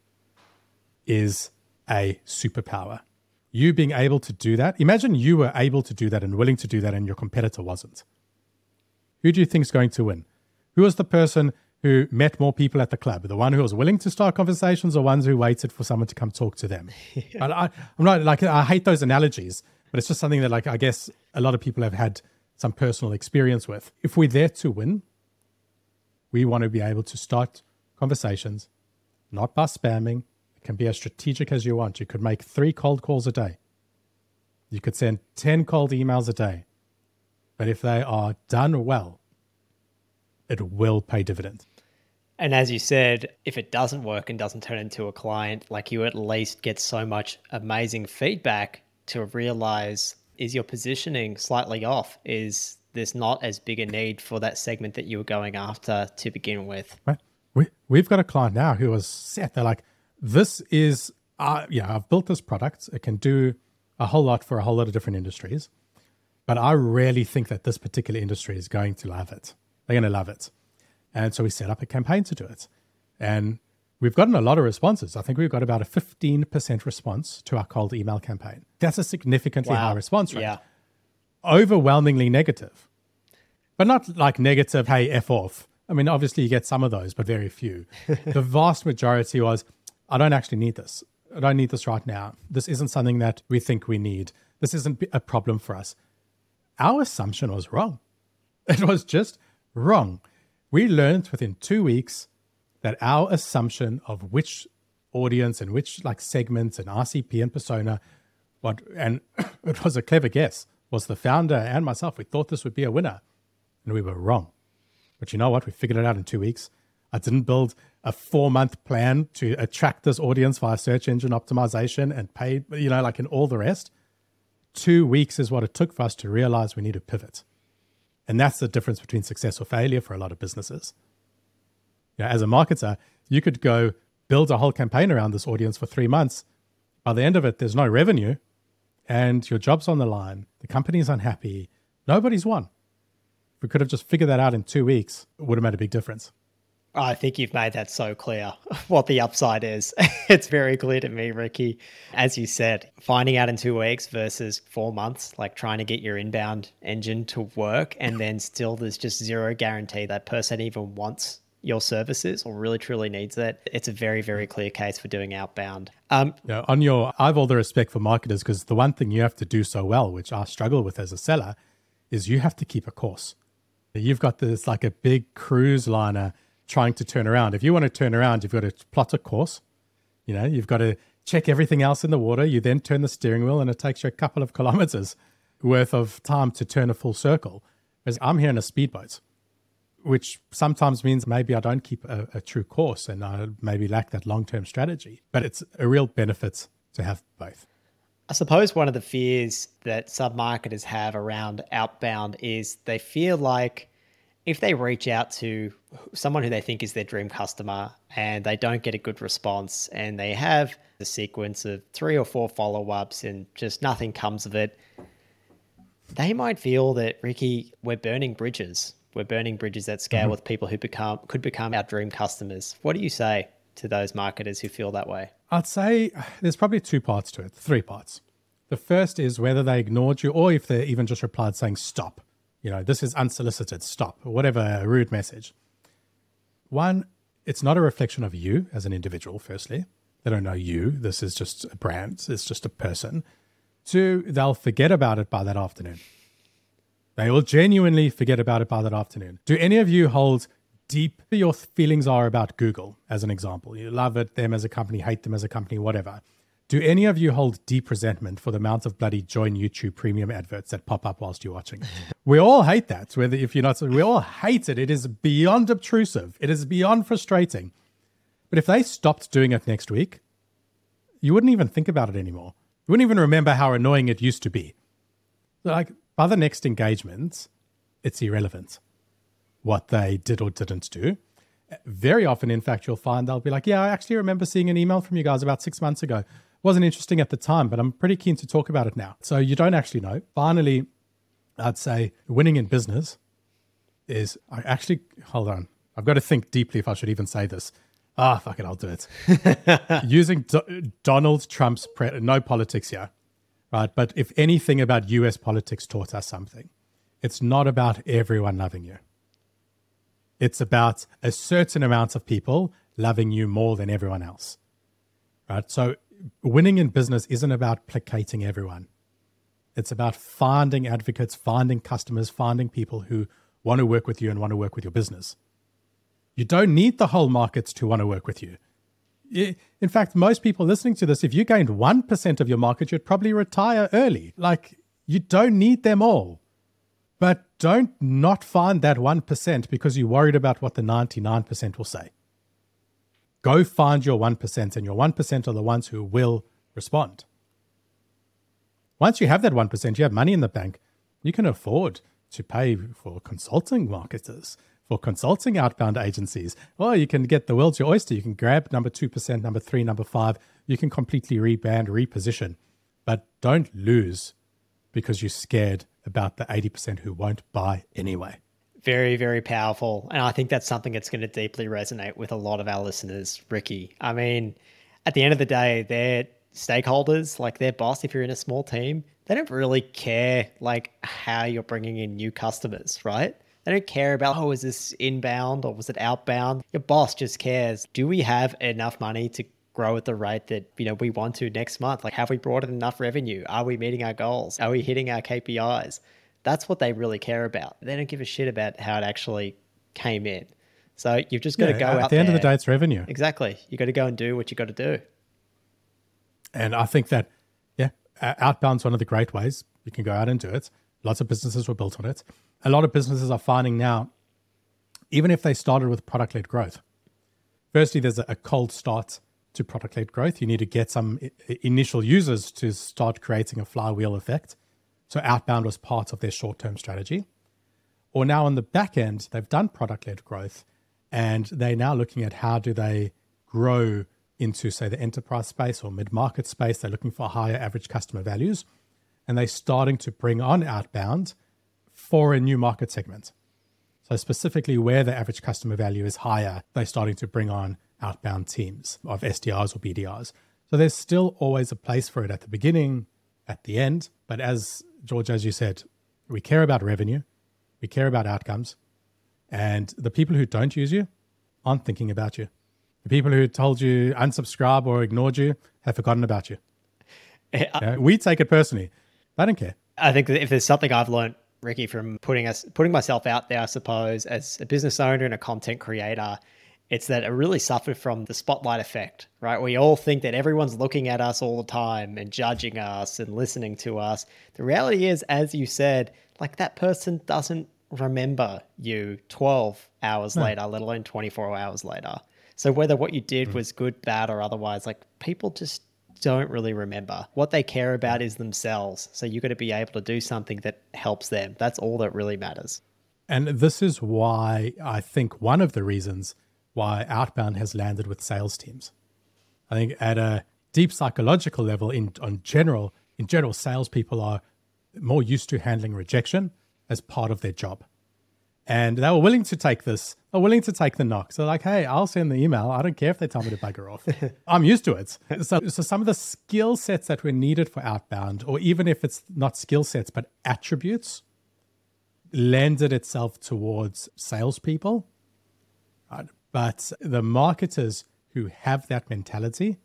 is a superpower. You being able to do that. Imagine you were able to do that and willing to do that and your competitor wasn't. Who do you think is going to win? Who was the person who met more people at the club? The one who was willing to start conversations or ones who waited for someone to come talk to them? I, I, I'm not like, I hate those analogies, but it's just something that like, I guess a lot of people have had some personal experience with. If we're there to win, we want to be able to start conversations, not by spamming. It can be as strategic as you want. You could make three cold calls a day. You could send ten cold emails a day. But if they are done well, it will pay dividends. And as you said, if it doesn't work and doesn't turn into a client, like you at least get so much amazing feedback to realize, is your positioning slightly off? Is there's not as big a need for that segment that you were going after to begin with. Right. We, we've got a client now who was set. They're like, this is, uh, yeah, I've built this product. It can do a whole lot for a whole lot of different industries. But I really think that this particular industry is going to love it. They're going to love it. And so we set up a campaign to do it. And we've gotten a lot of responses. I think we've got about a fifteen percent response to our cold email campaign. That's a significantly wow. high response rate. Yeah. Overwhelmingly negative, but not like negative, hey, F off. I mean, obviously you get some of those, but very few. The vast majority was, I don't actually need this. I don't need this right now. This isn't something that we think we need. This isn't a problem for us. Our assumption was wrong. It was just wrong. We learned within two weeks that our assumption of which audience and which like segments and R C P and persona, what, and it was a clever guess. Was the founder and myself, we thought this would be a winner and we were wrong. But you know what? We figured it out in two weeks. I didn't build a four-month plan to attract this audience via search engine optimization and paid, you know, like in all the rest. Two weeks is what it took for us to realize we need to pivot. And that's the difference between success or failure for a lot of businesses. You know, as a marketer, you could go build a whole campaign around this audience for three months by the end of it, there's no revenue and your job's on the line. The company's unhappy. Nobody's won. If we could have just figured that out in two weeks, it would have made a big difference. I think you've made that so clear, what the upside is. It's very clear to me, Ricky. As you said, finding out in two weeks versus four months, like trying to get your inbound engine to work, and then still there's just zero guarantee that person even wants your services or really truly needs it. It's a very, very clear case for doing outbound. Um, yeah, on your, I have all the respect for marketers, because the one thing you have to do so well, which I struggle with as a seller, is you have to keep a course. You've got this like a big cruise liner trying to turn around. If you want to turn around, you've got to plot a course. You know, you've got to check everything else in the water. You then turn the steering wheel and it takes you a couple of kilometers worth of time to turn a full circle. As I'm here in a speedboat, which sometimes means maybe I don't keep a, a true course and I maybe lack that long-term strategy, but it's a real benefit to have both. I suppose one of the fears that sub-marketers have around outbound is they feel like if they reach out to someone who they think is their dream customer and they don't get a good response and they have a sequence of three or four follow-ups and just nothing comes of it, they might feel that, Ricky, we're burning bridges. We're burning bridges at scale mm-hmm. with people who become could become our dream customers. What do you say to those marketers who feel that way? I'd say there's probably two parts to it, three parts. The first is whether they ignored you or if they even just replied saying, stop. You know, this is unsolicited, stop, or whatever rude message. One, it's not a reflection of you as an individual, firstly. They don't know you. This is just a brand. It's just a person. Two, they'll forget about it by that afternoon. They will genuinely forget about it by that afternoon. Do any of you hold deep your feelings are about Google, as an example? You love it, them as a company, hate them as a company, whatever. Do any of you hold deep resentment for the amount of bloody join YouTube premium adverts that pop up whilst you're watching? We all hate that. Whether if you're not, we all hate it. It is beyond obtrusive. It is beyond frustrating. But if they stopped doing it next week, you wouldn't even think about it anymore. You wouldn't even remember how annoying it used to be. Like by the next engagement, it's irrelevant what they did or didn't do. Very often, in fact, you'll find they'll be like, yeah, I actually remember seeing an email from you guys about six months ago. Wasn't interesting at the time, but I'm pretty keen to talk about it now. So you don't actually know. Finally, I'd say winning in business is I actually, hold on. I've got to think deeply if I should even say this. Ah, oh, fuck it. I'll do it. Using Do- Donald Trump's, pre- no politics here, right? But if anything about U S politics taught us something, it's not about everyone loving you. It's about a certain amount of people loving you more than everyone else, right? So winning in business isn't about placating everyone. It's about finding advocates, finding customers, finding people who want to work with you and want to work with your business. You don't need the whole market to want to work with you. In fact, most people listening to this, if you gained one percent of your market, you'd probably retire early. Like, you don't need them all. But don't not find that one percent because you're worried about what the ninety-nine percent will say. Go find your one percent, and your one percent are the ones who will respond. Once you have that one percent, you have money in the bank, you can afford to pay for consulting marketers, for consulting outbound agencies, or you can get the world's your oyster. You can grab number two percent, number three, number five. You can completely rebrand, reposition, but don't lose because you're scared about the eighty percent who won't buy anyway. Very, very powerful. And I think that's something that's going to deeply resonate with a lot of our listeners, Ricky. I mean, at the end of the day, their stakeholders, like their boss, if you're in a small team, they don't really care like how you're bringing in new customers, right? They don't care about, oh, is this inbound or was it outbound? Your boss just cares. Do we have enough money to grow at the rate that, you know, we want to next month? Like, have we brought in enough revenue? Are we meeting our goals? Are we hitting our K P Is? That's what they really care about. They don't give a shit about how it actually came in. So you've just got yeah, to go out there. At the end there. of the day, it's revenue. Exactly. You got to go and do what you got to do. And I think that, yeah, outbound's one of the great ways. You can go out and do it. Lots of businesses were built on it. A lot of businesses are finding now, even if they started with product-led growth, firstly, there's a cold start to product-led growth. You need to get some initial users to start creating a flywheel effect. So outbound was part of their short-term strategy. Or now on the back end, they've done product-led growth and they're now looking at how do they grow into, say, the enterprise space or mid-market space. They're looking for higher average customer values, and they're starting to bring on outbound for a new market segment. So specifically where the average customer value is higher, they're starting to bring on outbound teams of S D Rs or B D Rs. So there's still always a place for it at the beginning, at the end. But as George, as you said, we care about revenue, we care about outcomes, and the people who don't use you aren't thinking about you. The people who told you unsubscribe or ignored you have forgotten about you. I, you know, we take it personally. I don't care. I think that if there's something I've learned, Ricky, from putting us putting myself out there, I suppose, as a business owner and a content creator, it's that I really suffered from the spotlight effect, right? We all think that everyone's looking at us all the time and judging us and listening to us. The reality is, as you said, like that person doesn't remember you twelve hours no. later, let alone twenty-four hours later. So whether what you did was good, bad, or otherwise, like people just don't really remember. What they care about is themselves. So you've got to be able to do something that helps them. That's all that really matters. And this is why I think one of the reasons why outbound has landed with sales teams. I think at a deep psychological level, in on general, in general, salespeople are more used to handling rejection as part of their job. And they were willing to take this, are willing to take the knock. So like, hey, I'll send the email. I don't care if they tell me to bugger off. I'm used to it. So, so some of the skill sets that were needed for outbound, or even if it's not skill sets, but attributes, landed itself towards salespeople. But the marketers who have that mentality,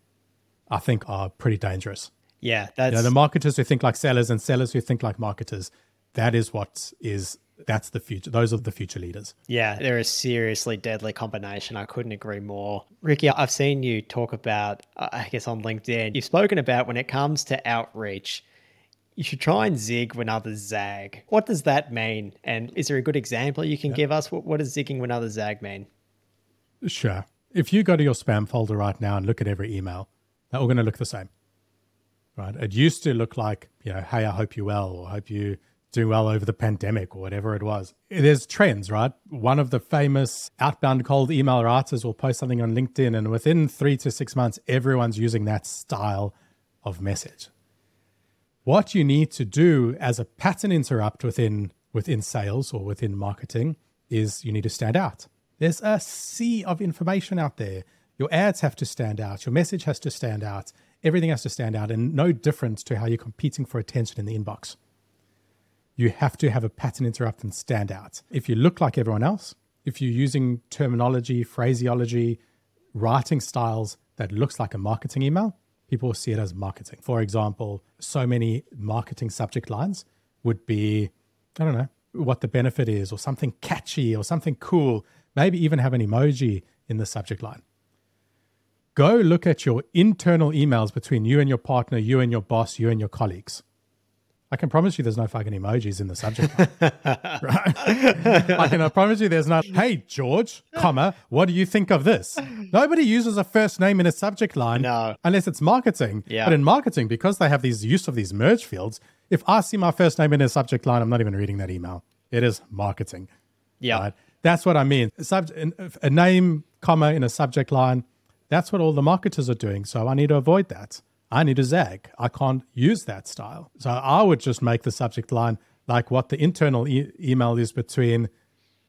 I think, are pretty dangerous. Yeah, that's... You know, the marketers who think like sellers and sellers who think like marketers, that is what is... That's the future. Those are the future leaders. Yeah, they're a seriously deadly combination. I couldn't agree more. Ricky, I've seen you talk about, I guess on LinkedIn, you've spoken about when it comes to outreach, you should try and zig when others zag. What does that mean? And is there a good example you can yeah. give us? What, what does zigging when others zag mean? Sure. If you go to your spam folder right now and look at every email, they're all going to look the same, right? It used to look like, you know, hey, I hope you well, or hope you... do well over the pandemic or whatever it was. There's trends, right? One of the famous outbound cold email writers will post something on LinkedIn, and within three to six months, everyone's using that style of message. What you need to do as a pattern interrupt within within sales or within marketing is you need to stand out. There's a sea of information out there. Your ads have to stand out. Your message has to stand out. Everything has to stand out, and no different to how you're competing for attention in the inbox. You have to have a pattern interrupt and stand out. If you look like everyone else, if you're using terminology, phraseology, writing styles that looks like a marketing email, people will see it as marketing. For example, so many marketing subject lines would be, I don't know, what the benefit is, or something catchy or something cool, maybe even have an emoji in the subject line. Go look at your internal emails between you and your partner, you and your boss, you and your colleagues. I can promise you there's no fucking emojis in the subject line, right? I can I promise you there's no, hey, George, comma, what do you think of this? Nobody uses a first name in a subject line no. unless it's marketing. Yeah. But in marketing, because they have these use of these merge fields, if I see my first name in a subject line, I'm not even reading that email. It is marketing. Yeah, right? That's what I mean. Subject, a name, comma, in a subject line, that's what all the marketers are doing. So I need to avoid that. I need a zag. I can't use that style. So I would just make the subject line like what the internal e- email is between,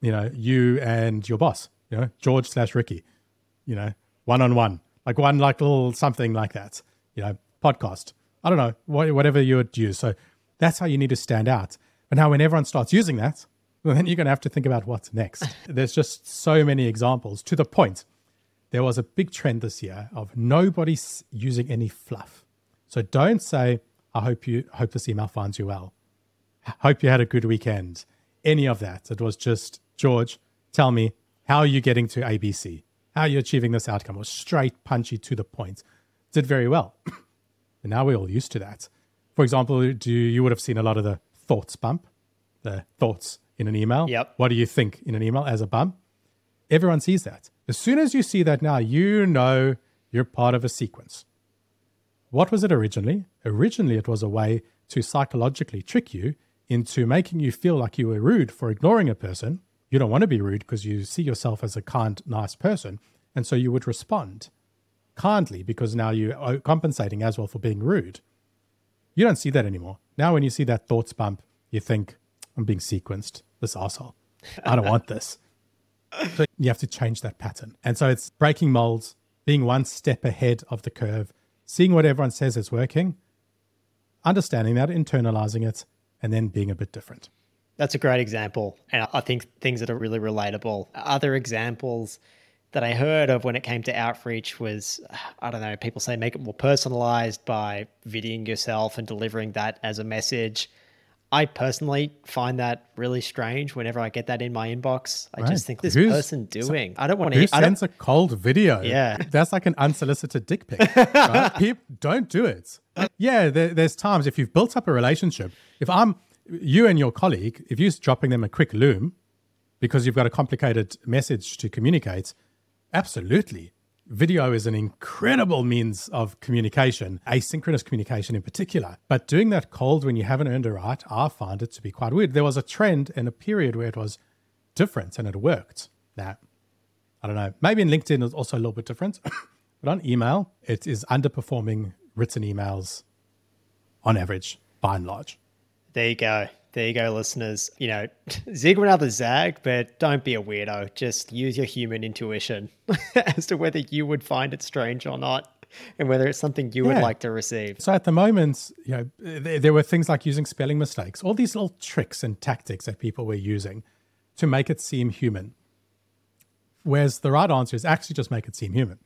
you know, you and your boss, you know, George slash Ricky, you know, one-on-one, like one, like little something like that, you know, podcast. I don't know, wh- whatever you would use. So that's how you need to stand out. But now when everyone starts using that, well, then you're going to have to think about what's next. There's just so many examples, to the point. There was a big trend this year of nobody using any fluff. So don't say, I hope you hope this email finds you well. Hope you had a good weekend. Any of that. It was just, George, tell me, how are you getting to A B C? How are you achieving this outcome? It was straight, punchy, to the point. Did very well. And now we're all used to that. For example, do you, you would have seen a lot of the thoughts bump, the thoughts in an email. Yep. What do you think in an email as a bump? Everyone sees that. As soon as you see that now, you know you're part of a sequence. What was it originally? Originally, it was a way to psychologically trick you into making you feel like you were rude for ignoring a person. You don't want to be rude because you see yourself as a kind, nice person. And so you would respond kindly because now you're compensating as well for being rude. You don't see that anymore. Now when you see that thoughts bump, you think, I'm being sequenced, this asshole. I don't want this. So you have to change that pattern. And so it's breaking molds, being one step ahead of the curve, seeing what everyone says is working, understanding that, internalizing it, and then being a bit different. That's a great example. And I think things that are really relatable. Other examples that I heard of when it came to outreach was, I don't know, people say make it more personalized by videoing yourself and delivering that as a message. I personally find that really strange whenever I get that in my inbox. I right. just think, this Who's, person doing? I don't want to hear. Who sends I don't, a cold video? Yeah. That's like an unsolicited dick pic. Right? People don't do it. Yeah, there, there's times if you've built up a relationship, if I'm you and your colleague, if you're dropping them a quick loom because you've got a complicated message to communicate, absolutely. Video is an incredible means of communication, asynchronous communication in particular. But doing that cold when you haven't earned a right, I find it to be quite weird. There was a trend and a period where it was different and it worked. Now, I don't know, maybe in LinkedIn it's also a little bit different. But on email, it is underperforming written emails on average, by and large. There you go. There you go, listeners. You know, zig when others zag, but don't be a weirdo. Just use your human intuition as to whether you would find it strange or not and whether it's something you yeah. would like to receive. So at the moment, you know, th- there were things like using spelling mistakes, all these little tricks and tactics that people were using to make it seem human. Whereas the right answer is actually just make it seem human.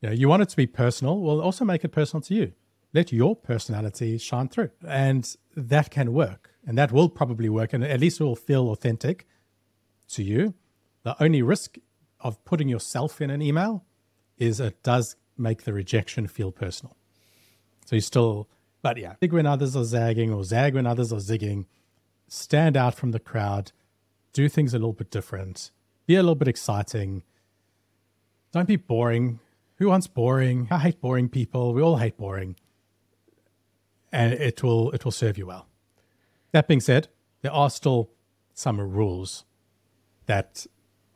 You know, you want it to be personal. Well, also make it personal to you. Let your personality shine through. And that can work. And that will probably work, and at least it will feel authentic to you. The only risk of putting yourself in an email is it does make the rejection feel personal. So you still, but yeah, zig when others are zagging or zag when others are zigging, stand out from the crowd, do things a little bit different, be a little bit exciting. Don't be boring. Who wants boring? I hate boring people. We all hate boring. And it will it will serve you well. That being said, there are still some rules that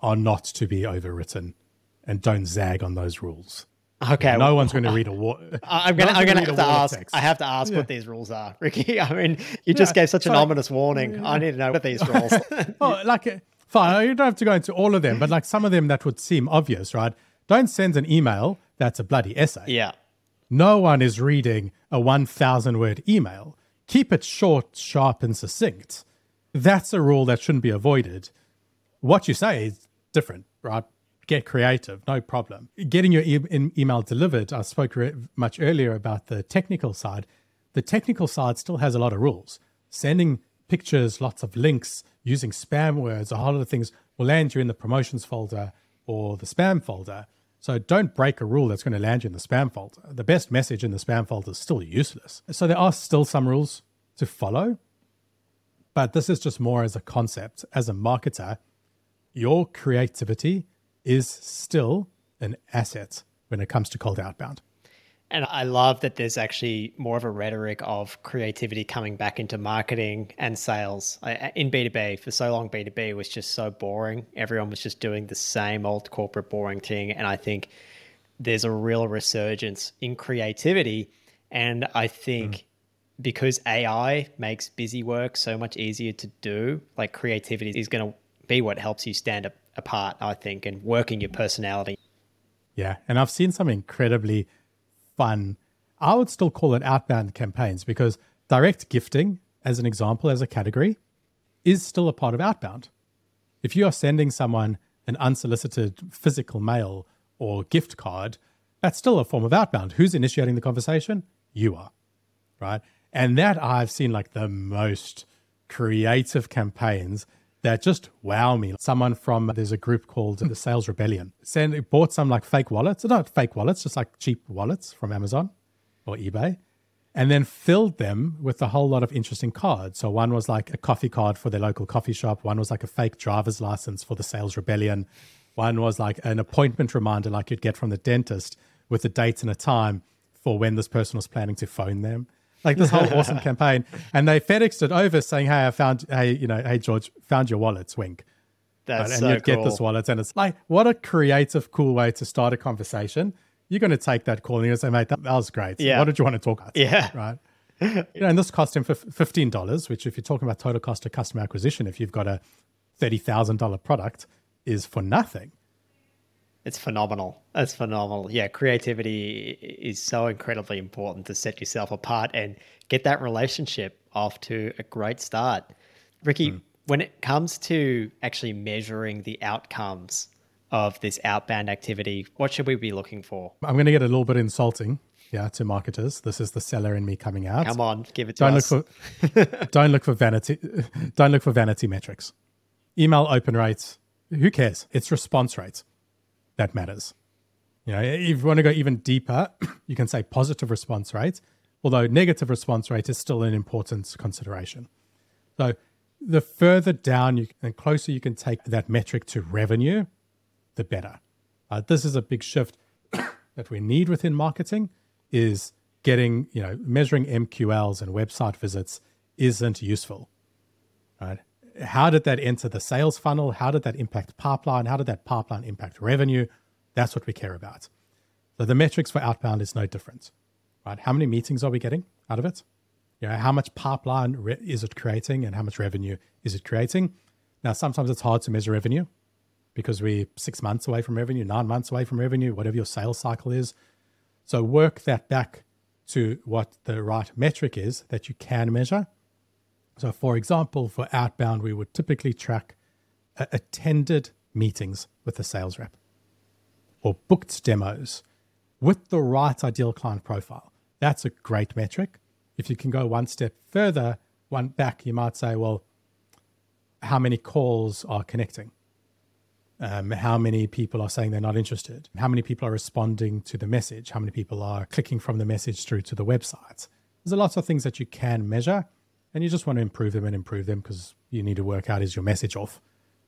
are not to be overwritten, and don't zag on those rules. Okay. No well, one's going to read a war. I'm going no to have to ask. Text. I have to ask yeah. what these rules are, Ricky. I mean, you just yeah, gave such so, an ominous warning. Yeah. I need to know what these rules are. Well, like, fine, you don't have to go into all of them, but like some of them that would seem obvious, right? Don't send an email that's a bloody essay. Yeah. No one is reading a one thousand word email. Keep it short, sharp, and succinct. That's a rule that shouldn't be avoided. What you say is different, right? Get creative, no problem. Getting your e- in email delivered, I spoke re- much earlier about the technical side. The technical side still has a lot of rules. Sending pictures, lots of links, using spam words, a whole lot of things will land you in the promotions folder or the spam folder. So don't break a rule that's going to land you in the spam folder. The best message in the spam folder is still useless. So there are still some rules to follow, but this is just more as a concept. As a marketer, your creativity is still an asset when it comes to cold outbound. And I love that there's actually more of a rhetoric of creativity coming back into marketing and sales. I, in B two B, for so long, B two B was just so boring. Everyone was just doing the same old corporate boring thing. And I think there's a real resurgence in creativity. And I think mm. because A I makes busy work so much easier to do, like creativity is going to be what helps you stand up, apart, I think, and working your personality. Yeah. And I've seen some incredibly fun. I would still call it outbound campaigns, because direct gifting, as an example, as a category, is still a part of outbound. If you are sending someone an unsolicited physical mail or gift card, that's still a form of outbound. Who's initiating the conversation? You are, right? And that I've seen like the most creative campaigns that just wow me. Someone from, there's a group called the Sales Rebellion, send, bought some like fake wallets, not fake wallets, just like cheap wallets from Amazon or eBay, and then filled them with a whole lot of interesting cards. So one was like a coffee card for their local coffee shop. One was like a fake driver's license for the Sales Rebellion. One was like an appointment reminder like you'd get from the dentist with a date and a time for when this person was planning to phone them. Like this whole awesome campaign, and they FedExed it over saying, "Hey, I found, hey, you know, hey George, found your wallets, wink." That's right? And so you'd cool. get this wallet, and it's like, what a creative, cool way to start a conversation. you're going to take that call and you're going to say, mate, that, that was great. Yeah. What did you want to talk about? Yeah. Right. You know, and this cost him for fifteen dollars, which if you're talking about total cost of customer acquisition, if you've got a thirty thousand dollars product, is for nothing. It's phenomenal. It's phenomenal. Yeah, creativity is so incredibly important to set yourself apart and get that relationship off to a great start. Ricky, mm. when it comes to actually measuring the outcomes of this outbound activity, what should we be looking for? I'm going to get a little bit insulting. Yeah, to marketers, this is the seller in me coming out. Come on, give it to don't us. Look for, don't look for vanity. Don't look for vanity metrics. Email open rates. Who cares? It's response rates that matters. You know, if you want to go even deeper, you can say positive response rate. Although negative response rate is still an important consideration. So the further down you and closer you can take that metric to revenue, the better. Uh, this is a big shift that we need within marketing. Is getting, you know, measuring M Q Ls and website visits isn't useful, right? How did that enter the sales funnel? How did that impact pipeline? How did that pipeline impact revenue? That's what we care about. So the metrics for outbound is no different, right? How many meetings are we getting out of it? You know, how much pipeline re- is it creating and how much revenue is it creating? Now, sometimes it's hard to measure revenue because we're six months away from revenue, nine months away from revenue, whatever your sales cycle is. So work that back to what the right metric is that you can measure. So for example, for outbound, we would typically track uh, attended meetings with a sales rep or booked demos with the right ideal client profile. That's a great metric. If you can go one step further, one back, you might say, well, how many calls are connecting? Um, how many people are saying they're not interested? How many people are responding to the message? How many people are clicking from the message through to the website? There's a lot of things that you can measure and you just want to improve them and improve them because you need to work out, is your message off?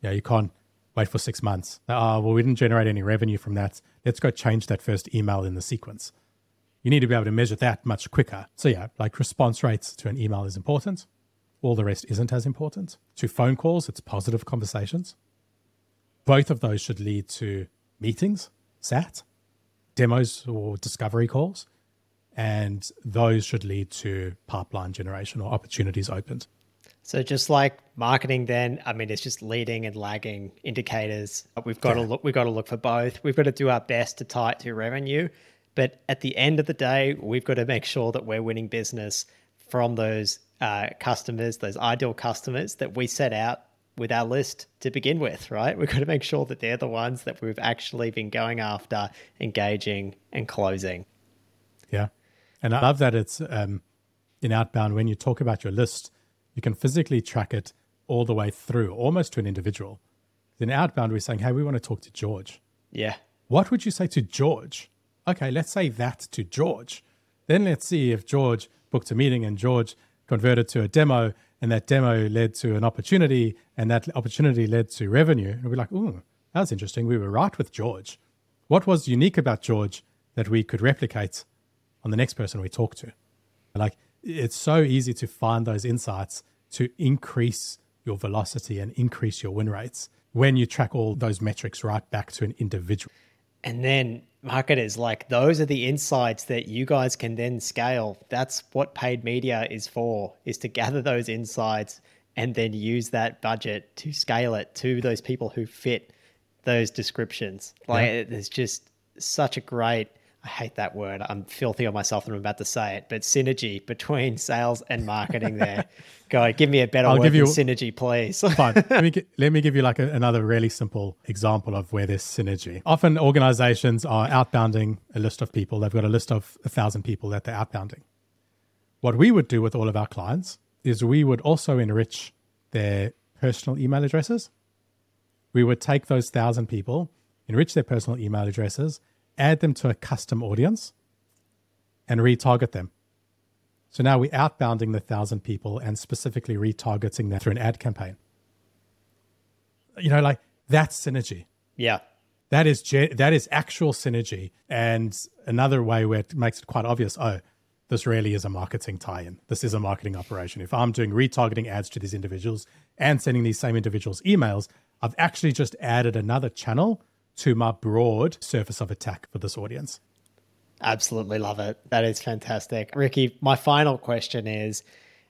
You know, you can't wait for six months. Oh, well, we didn't generate any revenue from that. Let's go change that first email in the sequence. You need to be able to measure that much quicker. So yeah, like response rates to an email is important. All the rest isn't as important. To phone calls, it's positive conversations. Both of those should lead to meetings, S A T, demos or discovery calls, and those should lead to pipeline generation or opportunities opened. So just like marketing then, I mean, it's just leading and lagging indicators. We've got yeah. to look, we've got to look for both. We've got to do our best to tie it to revenue. But at the end of the day, we've got to make sure that we're winning business from those uh, customers, those ideal customers that we set out with our list to begin with, right? We've got to make sure that they're the ones that we've actually been going after, engaging and closing. Yeah. And I love that it's um, in outbound, when you talk about your list, you can physically track it all the way through, almost to an individual. In outbound, we're saying, hey, we want to talk to George. Yeah. What would you say to George? Okay, let's say that to George. Then let's see if George booked a meeting and George converted to a demo, and that demo led to an opportunity, and that opportunity led to revenue. And we're like, ooh, that was interesting. We were right with George. What was unique about George that we could replicate on the next person we talk to? Like, it's so easy to find those insights to increase your velocity and increase your win rates when you track all those metrics right back to an individual. And then marketers, like, those are the insights that you guys can then scale. That's what paid media is for, is to gather those insights and then use that budget to scale it to those people who fit those descriptions. Like, yeah. There's just such a great, I hate that word, I'm filthy on myself and I'm about to say it, but synergy between sales and marketing there. God, give me a better I'll word give you, than synergy, please. Fine. Let me, let me give you like a, another really simple example of where there's synergy. Often organizations are outbounding a list of people. They've got a list of a thousand people that they're outbounding. What we would do with all of our clients is we would also enrich their personal email addresses. We would take those thousand people, enrich their personal email addresses, add them to a custom audience and retarget them. So now we're outbounding the thousand people and specifically retargeting them through an ad campaign. You know, like, that's synergy. Yeah. That is that is actual synergy. And another way where it makes it quite obvious, oh, this really is a marketing tie-in. This is a marketing operation. If I'm doing retargeting ads to these individuals and sending these same individuals emails, I've actually just added another channel to my broad surface of attack for this audience. Absolutely love it. That is fantastic. Ricky, my final question is,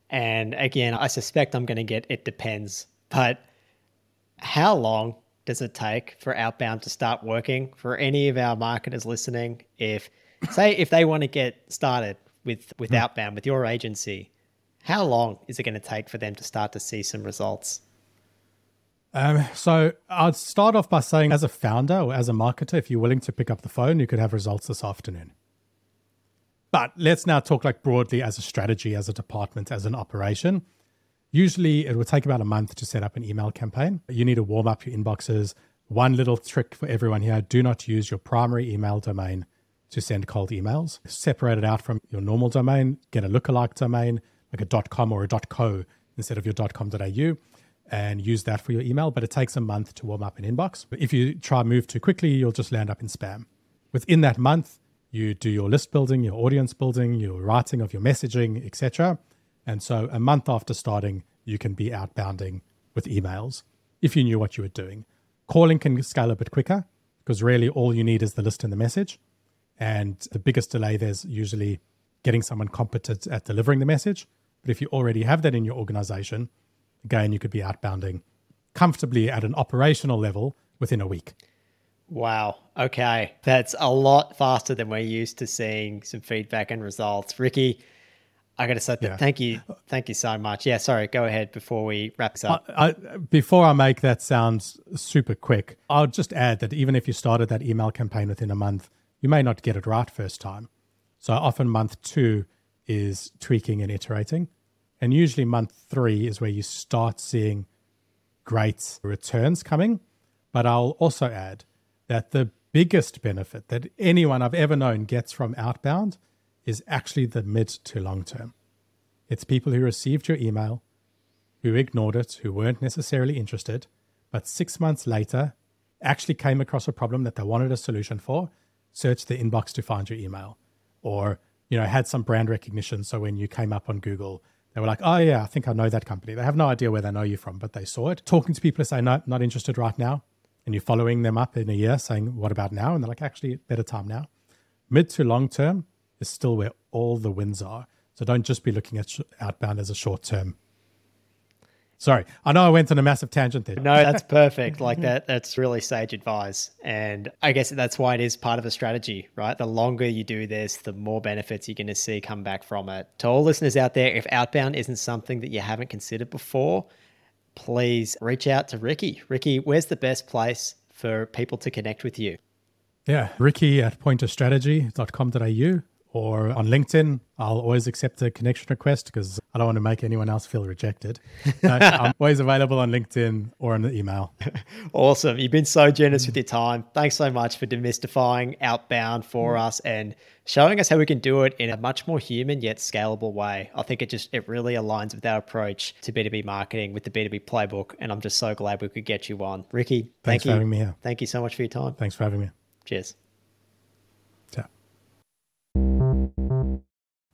and again, I suspect I'm going to get it depends, but how long does it take for outbound to start working for any of our marketers listening? If say if they want to get started with, with outbound, with your agency, how long is it going to take for them to start to see some results? Um, so I'd start off by saying, as a founder or as a marketer, if you're willing to pick up the phone, you could have results this afternoon. But let's now talk like broadly as a strategy, as a department, as an operation. Usually it will take about a month to set up an email campaign. You need to warm up your inboxes. One little trick for everyone here, do not use your primary email domain to send cold emails. Separate it out from your normal domain, get a lookalike domain, like a .com or a .co instead of your .com.au, and use that for your email. But it takes a month to warm up an inbox. But if you try to move too quickly, you'll just land up in spam. Within that month, you do your list building, your audience building, your writing of your messaging, et cetera. And so a month after starting, you can be outbounding with emails if you knew what you were doing. Calling can scale a bit quicker because really all you need is the list and the message. And the biggest delay there's usually getting someone competent at delivering the message. But if you already have that in your organization, again, you could be outbounding comfortably at an operational level within a week. Wow. Okay. That's a lot faster than we're used to seeing some feedback and results. Ricky, I got to say, yeah. thank you. Thank you so much. Yeah, sorry. Go ahead before we wrap this up. I, I, before I make that sound super quick, I'll just add that even if you started that email campaign within a month, you may not get it right first time. So often month two is tweaking and iterating. And usually month three is where you start seeing great returns coming. But I'll also add that the biggest benefit that anyone I've ever known gets from outbound is actually the mid to long term. It's people who received your email, who ignored it, who weren't necessarily interested, but six months later actually came across a problem that they wanted a solution for, searched the inbox to find your email, or you know had some brand recognition. So when you came up on Google, they were like, oh yeah, I think I know that company. They have no idea where they know you from, but they saw it. Talking to people who say, no, not interested right now. And you're following them up in a year saying, what about now? And they're like, actually, better time now. Mid to long term is still where all the wins are. So don't just be looking at sh- outbound as a short term. Sorry, I know I went on a massive tangent there. No, that's perfect. Like that, that's really sage advice. And I guess that's why it is part of a strategy, right? The longer you do this, the more benefits you're going to see come back from it. To all listeners out there, if outbound isn't something that you haven't considered before, please reach out to Ricky. Ricky, where's the best place for people to connect with you? Yeah, Ricky at pointer strategy dot com dot a u or on LinkedIn. I'll always accept a connection request because I don't want to make anyone else feel rejected. So I'm always available on LinkedIn or on the email. Awesome. You've been so generous with your time. Thanks so much for demystifying outbound for us and showing us how we can do it in a much more human yet scalable way. I think it just, it really aligns with our approach to B two B marketing with the B two B playbook. And I'm just so glad we could get you on. Ricky, thank you. Thanks for having me here. Thank you so much for your time. Thanks for having me. Cheers.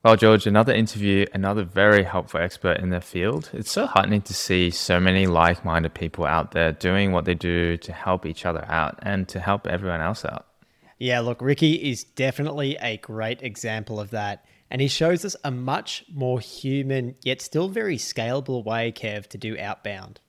Well, George, another interview, another very helpful expert in their field. It's so heartening to see so many like-minded people out there doing what they do to help each other out and to help everyone else out. Yeah, look, Ricky is definitely a great example of that. And he shows us a much more human, yet still very scalable way, Kev, to do outbound.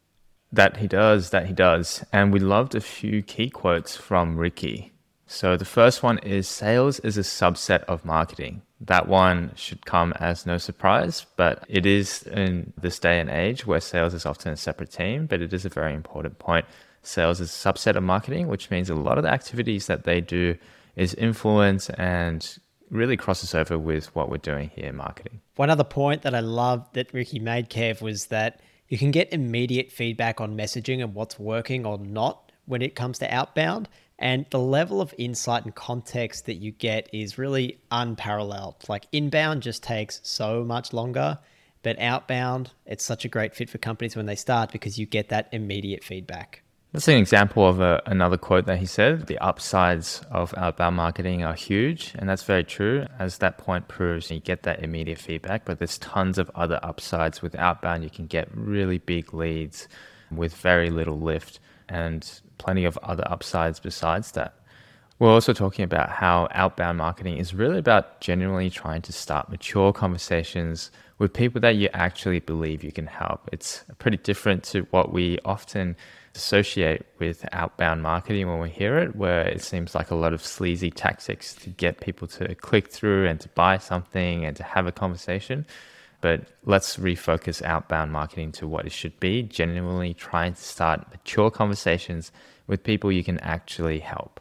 That he does, that he does. And we loved a few key quotes from Ricky. So the first one is, sales is a subset of marketing. That one should come as no surprise, but it is in this day and age where sales is often a separate team, but it is a very important point. Sales is a subset of marketing, which means a lot of the activities that they do is influence and really crosses over with what we're doing here in marketing. One other point that I loved that Ricky made, Kev, was that you can get immediate feedback on messaging and what's working or not when it comes to outbound. And the level of insight and context that you get is really unparalleled. Like inbound just takes so much longer, but outbound, it's such a great fit for companies when they start because you get that immediate feedback. That's an example of a, another quote that he said. The upsides of outbound marketing are huge. And that's very true. As that point proves, you get that immediate feedback, but there's tons of other upsides with outbound. You can get really big leads with very little lift and plenty of other upsides besides that. We're also talking about how outbound marketing is really about genuinely trying to start mature conversations with people that you actually believe you can help. It's pretty different to what we often associate with outbound marketing when we hear it, where it seems like a lot of sleazy tactics to get people to click through and to buy something and to have a conversation. But let's refocus outbound marketing to what it should be, genuinely trying to start mature conversations with people you can actually help.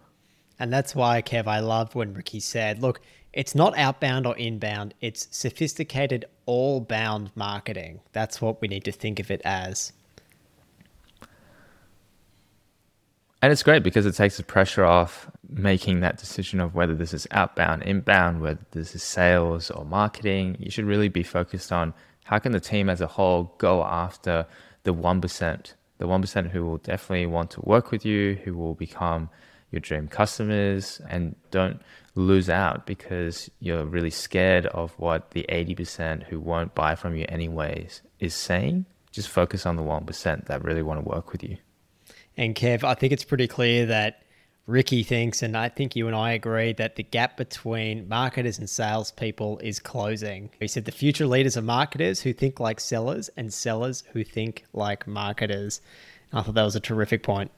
And that's why, Kev, I loved when Ricky said, look, it's not outbound or inbound, it's sophisticated all-bound marketing. That's what we need to think of it as. And it's great because it takes the pressure off making that decision of whether this is outbound, inbound, whether this is sales or marketing. You should really be focused on how can the team as a whole go after the one percent, the one percent who will definitely want to work with you, who will become your dream customers, and don't lose out because you're really scared of what the eighty percent who won't buy from you anyways is saying. Just focus on the one percent that really want to work with you. And Kev, I think it's pretty clear that Ricky thinks, and I think you and I agree, that the gap between marketers and salespeople is closing. He said the future leaders are marketers who think like sellers and sellers who think like marketers. And I thought that was a terrific point.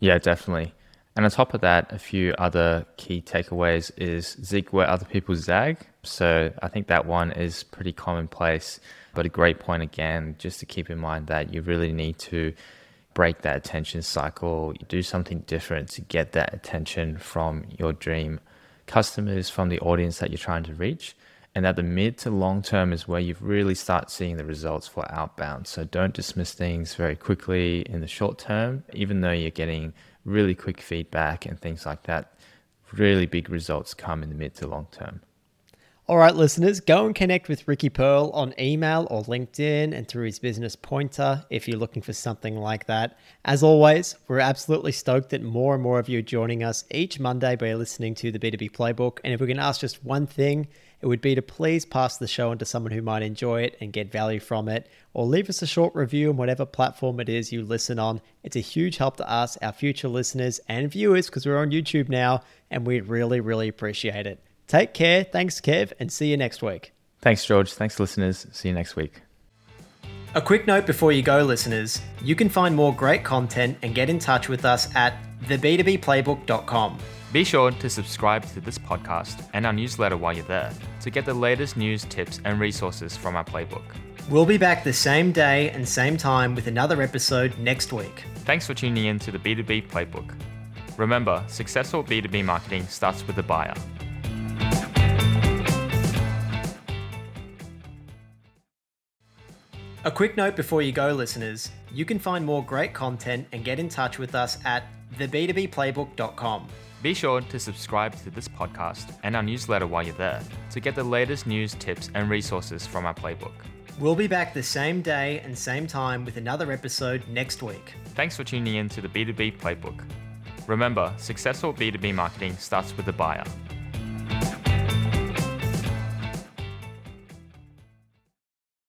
Yeah, definitely. And on top of that, a few other key takeaways is zig where other people zag. So I think that one is pretty commonplace, but a great point again, just to keep in mind that you really need to break that attention cycle, do something different to get that attention from your dream customers, from the audience that you're trying to reach. And that the mid to long term is where you really start seeing the results for outbound. So don't dismiss things very quickly in the short term, even though you're getting really quick feedback and things like that. Really big results come in the mid to long term. All right, listeners, go and connect with Ricky Pearl on email or LinkedIn and through his business Pointer if you're looking for something like that. As always, we're absolutely stoked that more and more of you are joining us each Monday by listening to the B two B Playbook. And if we can ask just one thing, it would be to please pass the show on to someone who might enjoy it and get value from it, or leave us a short review on whatever platform it is you listen on. It's a huge help to us, our future listeners and viewers, because we're on YouTube now, and we really, really appreciate it. Take care. Thanks, Kev, and see you next week. Thanks, George. Thanks, listeners. See you next week. A quick note before you go, listeners. You can find more great content and get in touch with us at the b two b playbook dot com. Be sure to subscribe to this podcast and our newsletter while you're there to get the latest news, tips, and resources from our playbook. We'll be back the same day and same time with another episode next week. Thanks for tuning in to the B two B Playbook. Remember, successful B two B marketing starts with the buyer. A quick note before you go, listeners. You can find more great content and get in touch with us at the b two b playbook dot com. Be sure to subscribe to this podcast and our newsletter while you're there to get the latest news, tips, and resources from our playbook. We'll be back the same day and same time with another episode next week. Thanks for tuning in to the B two B Playbook. Remember, successful B two B marketing starts with the buyer.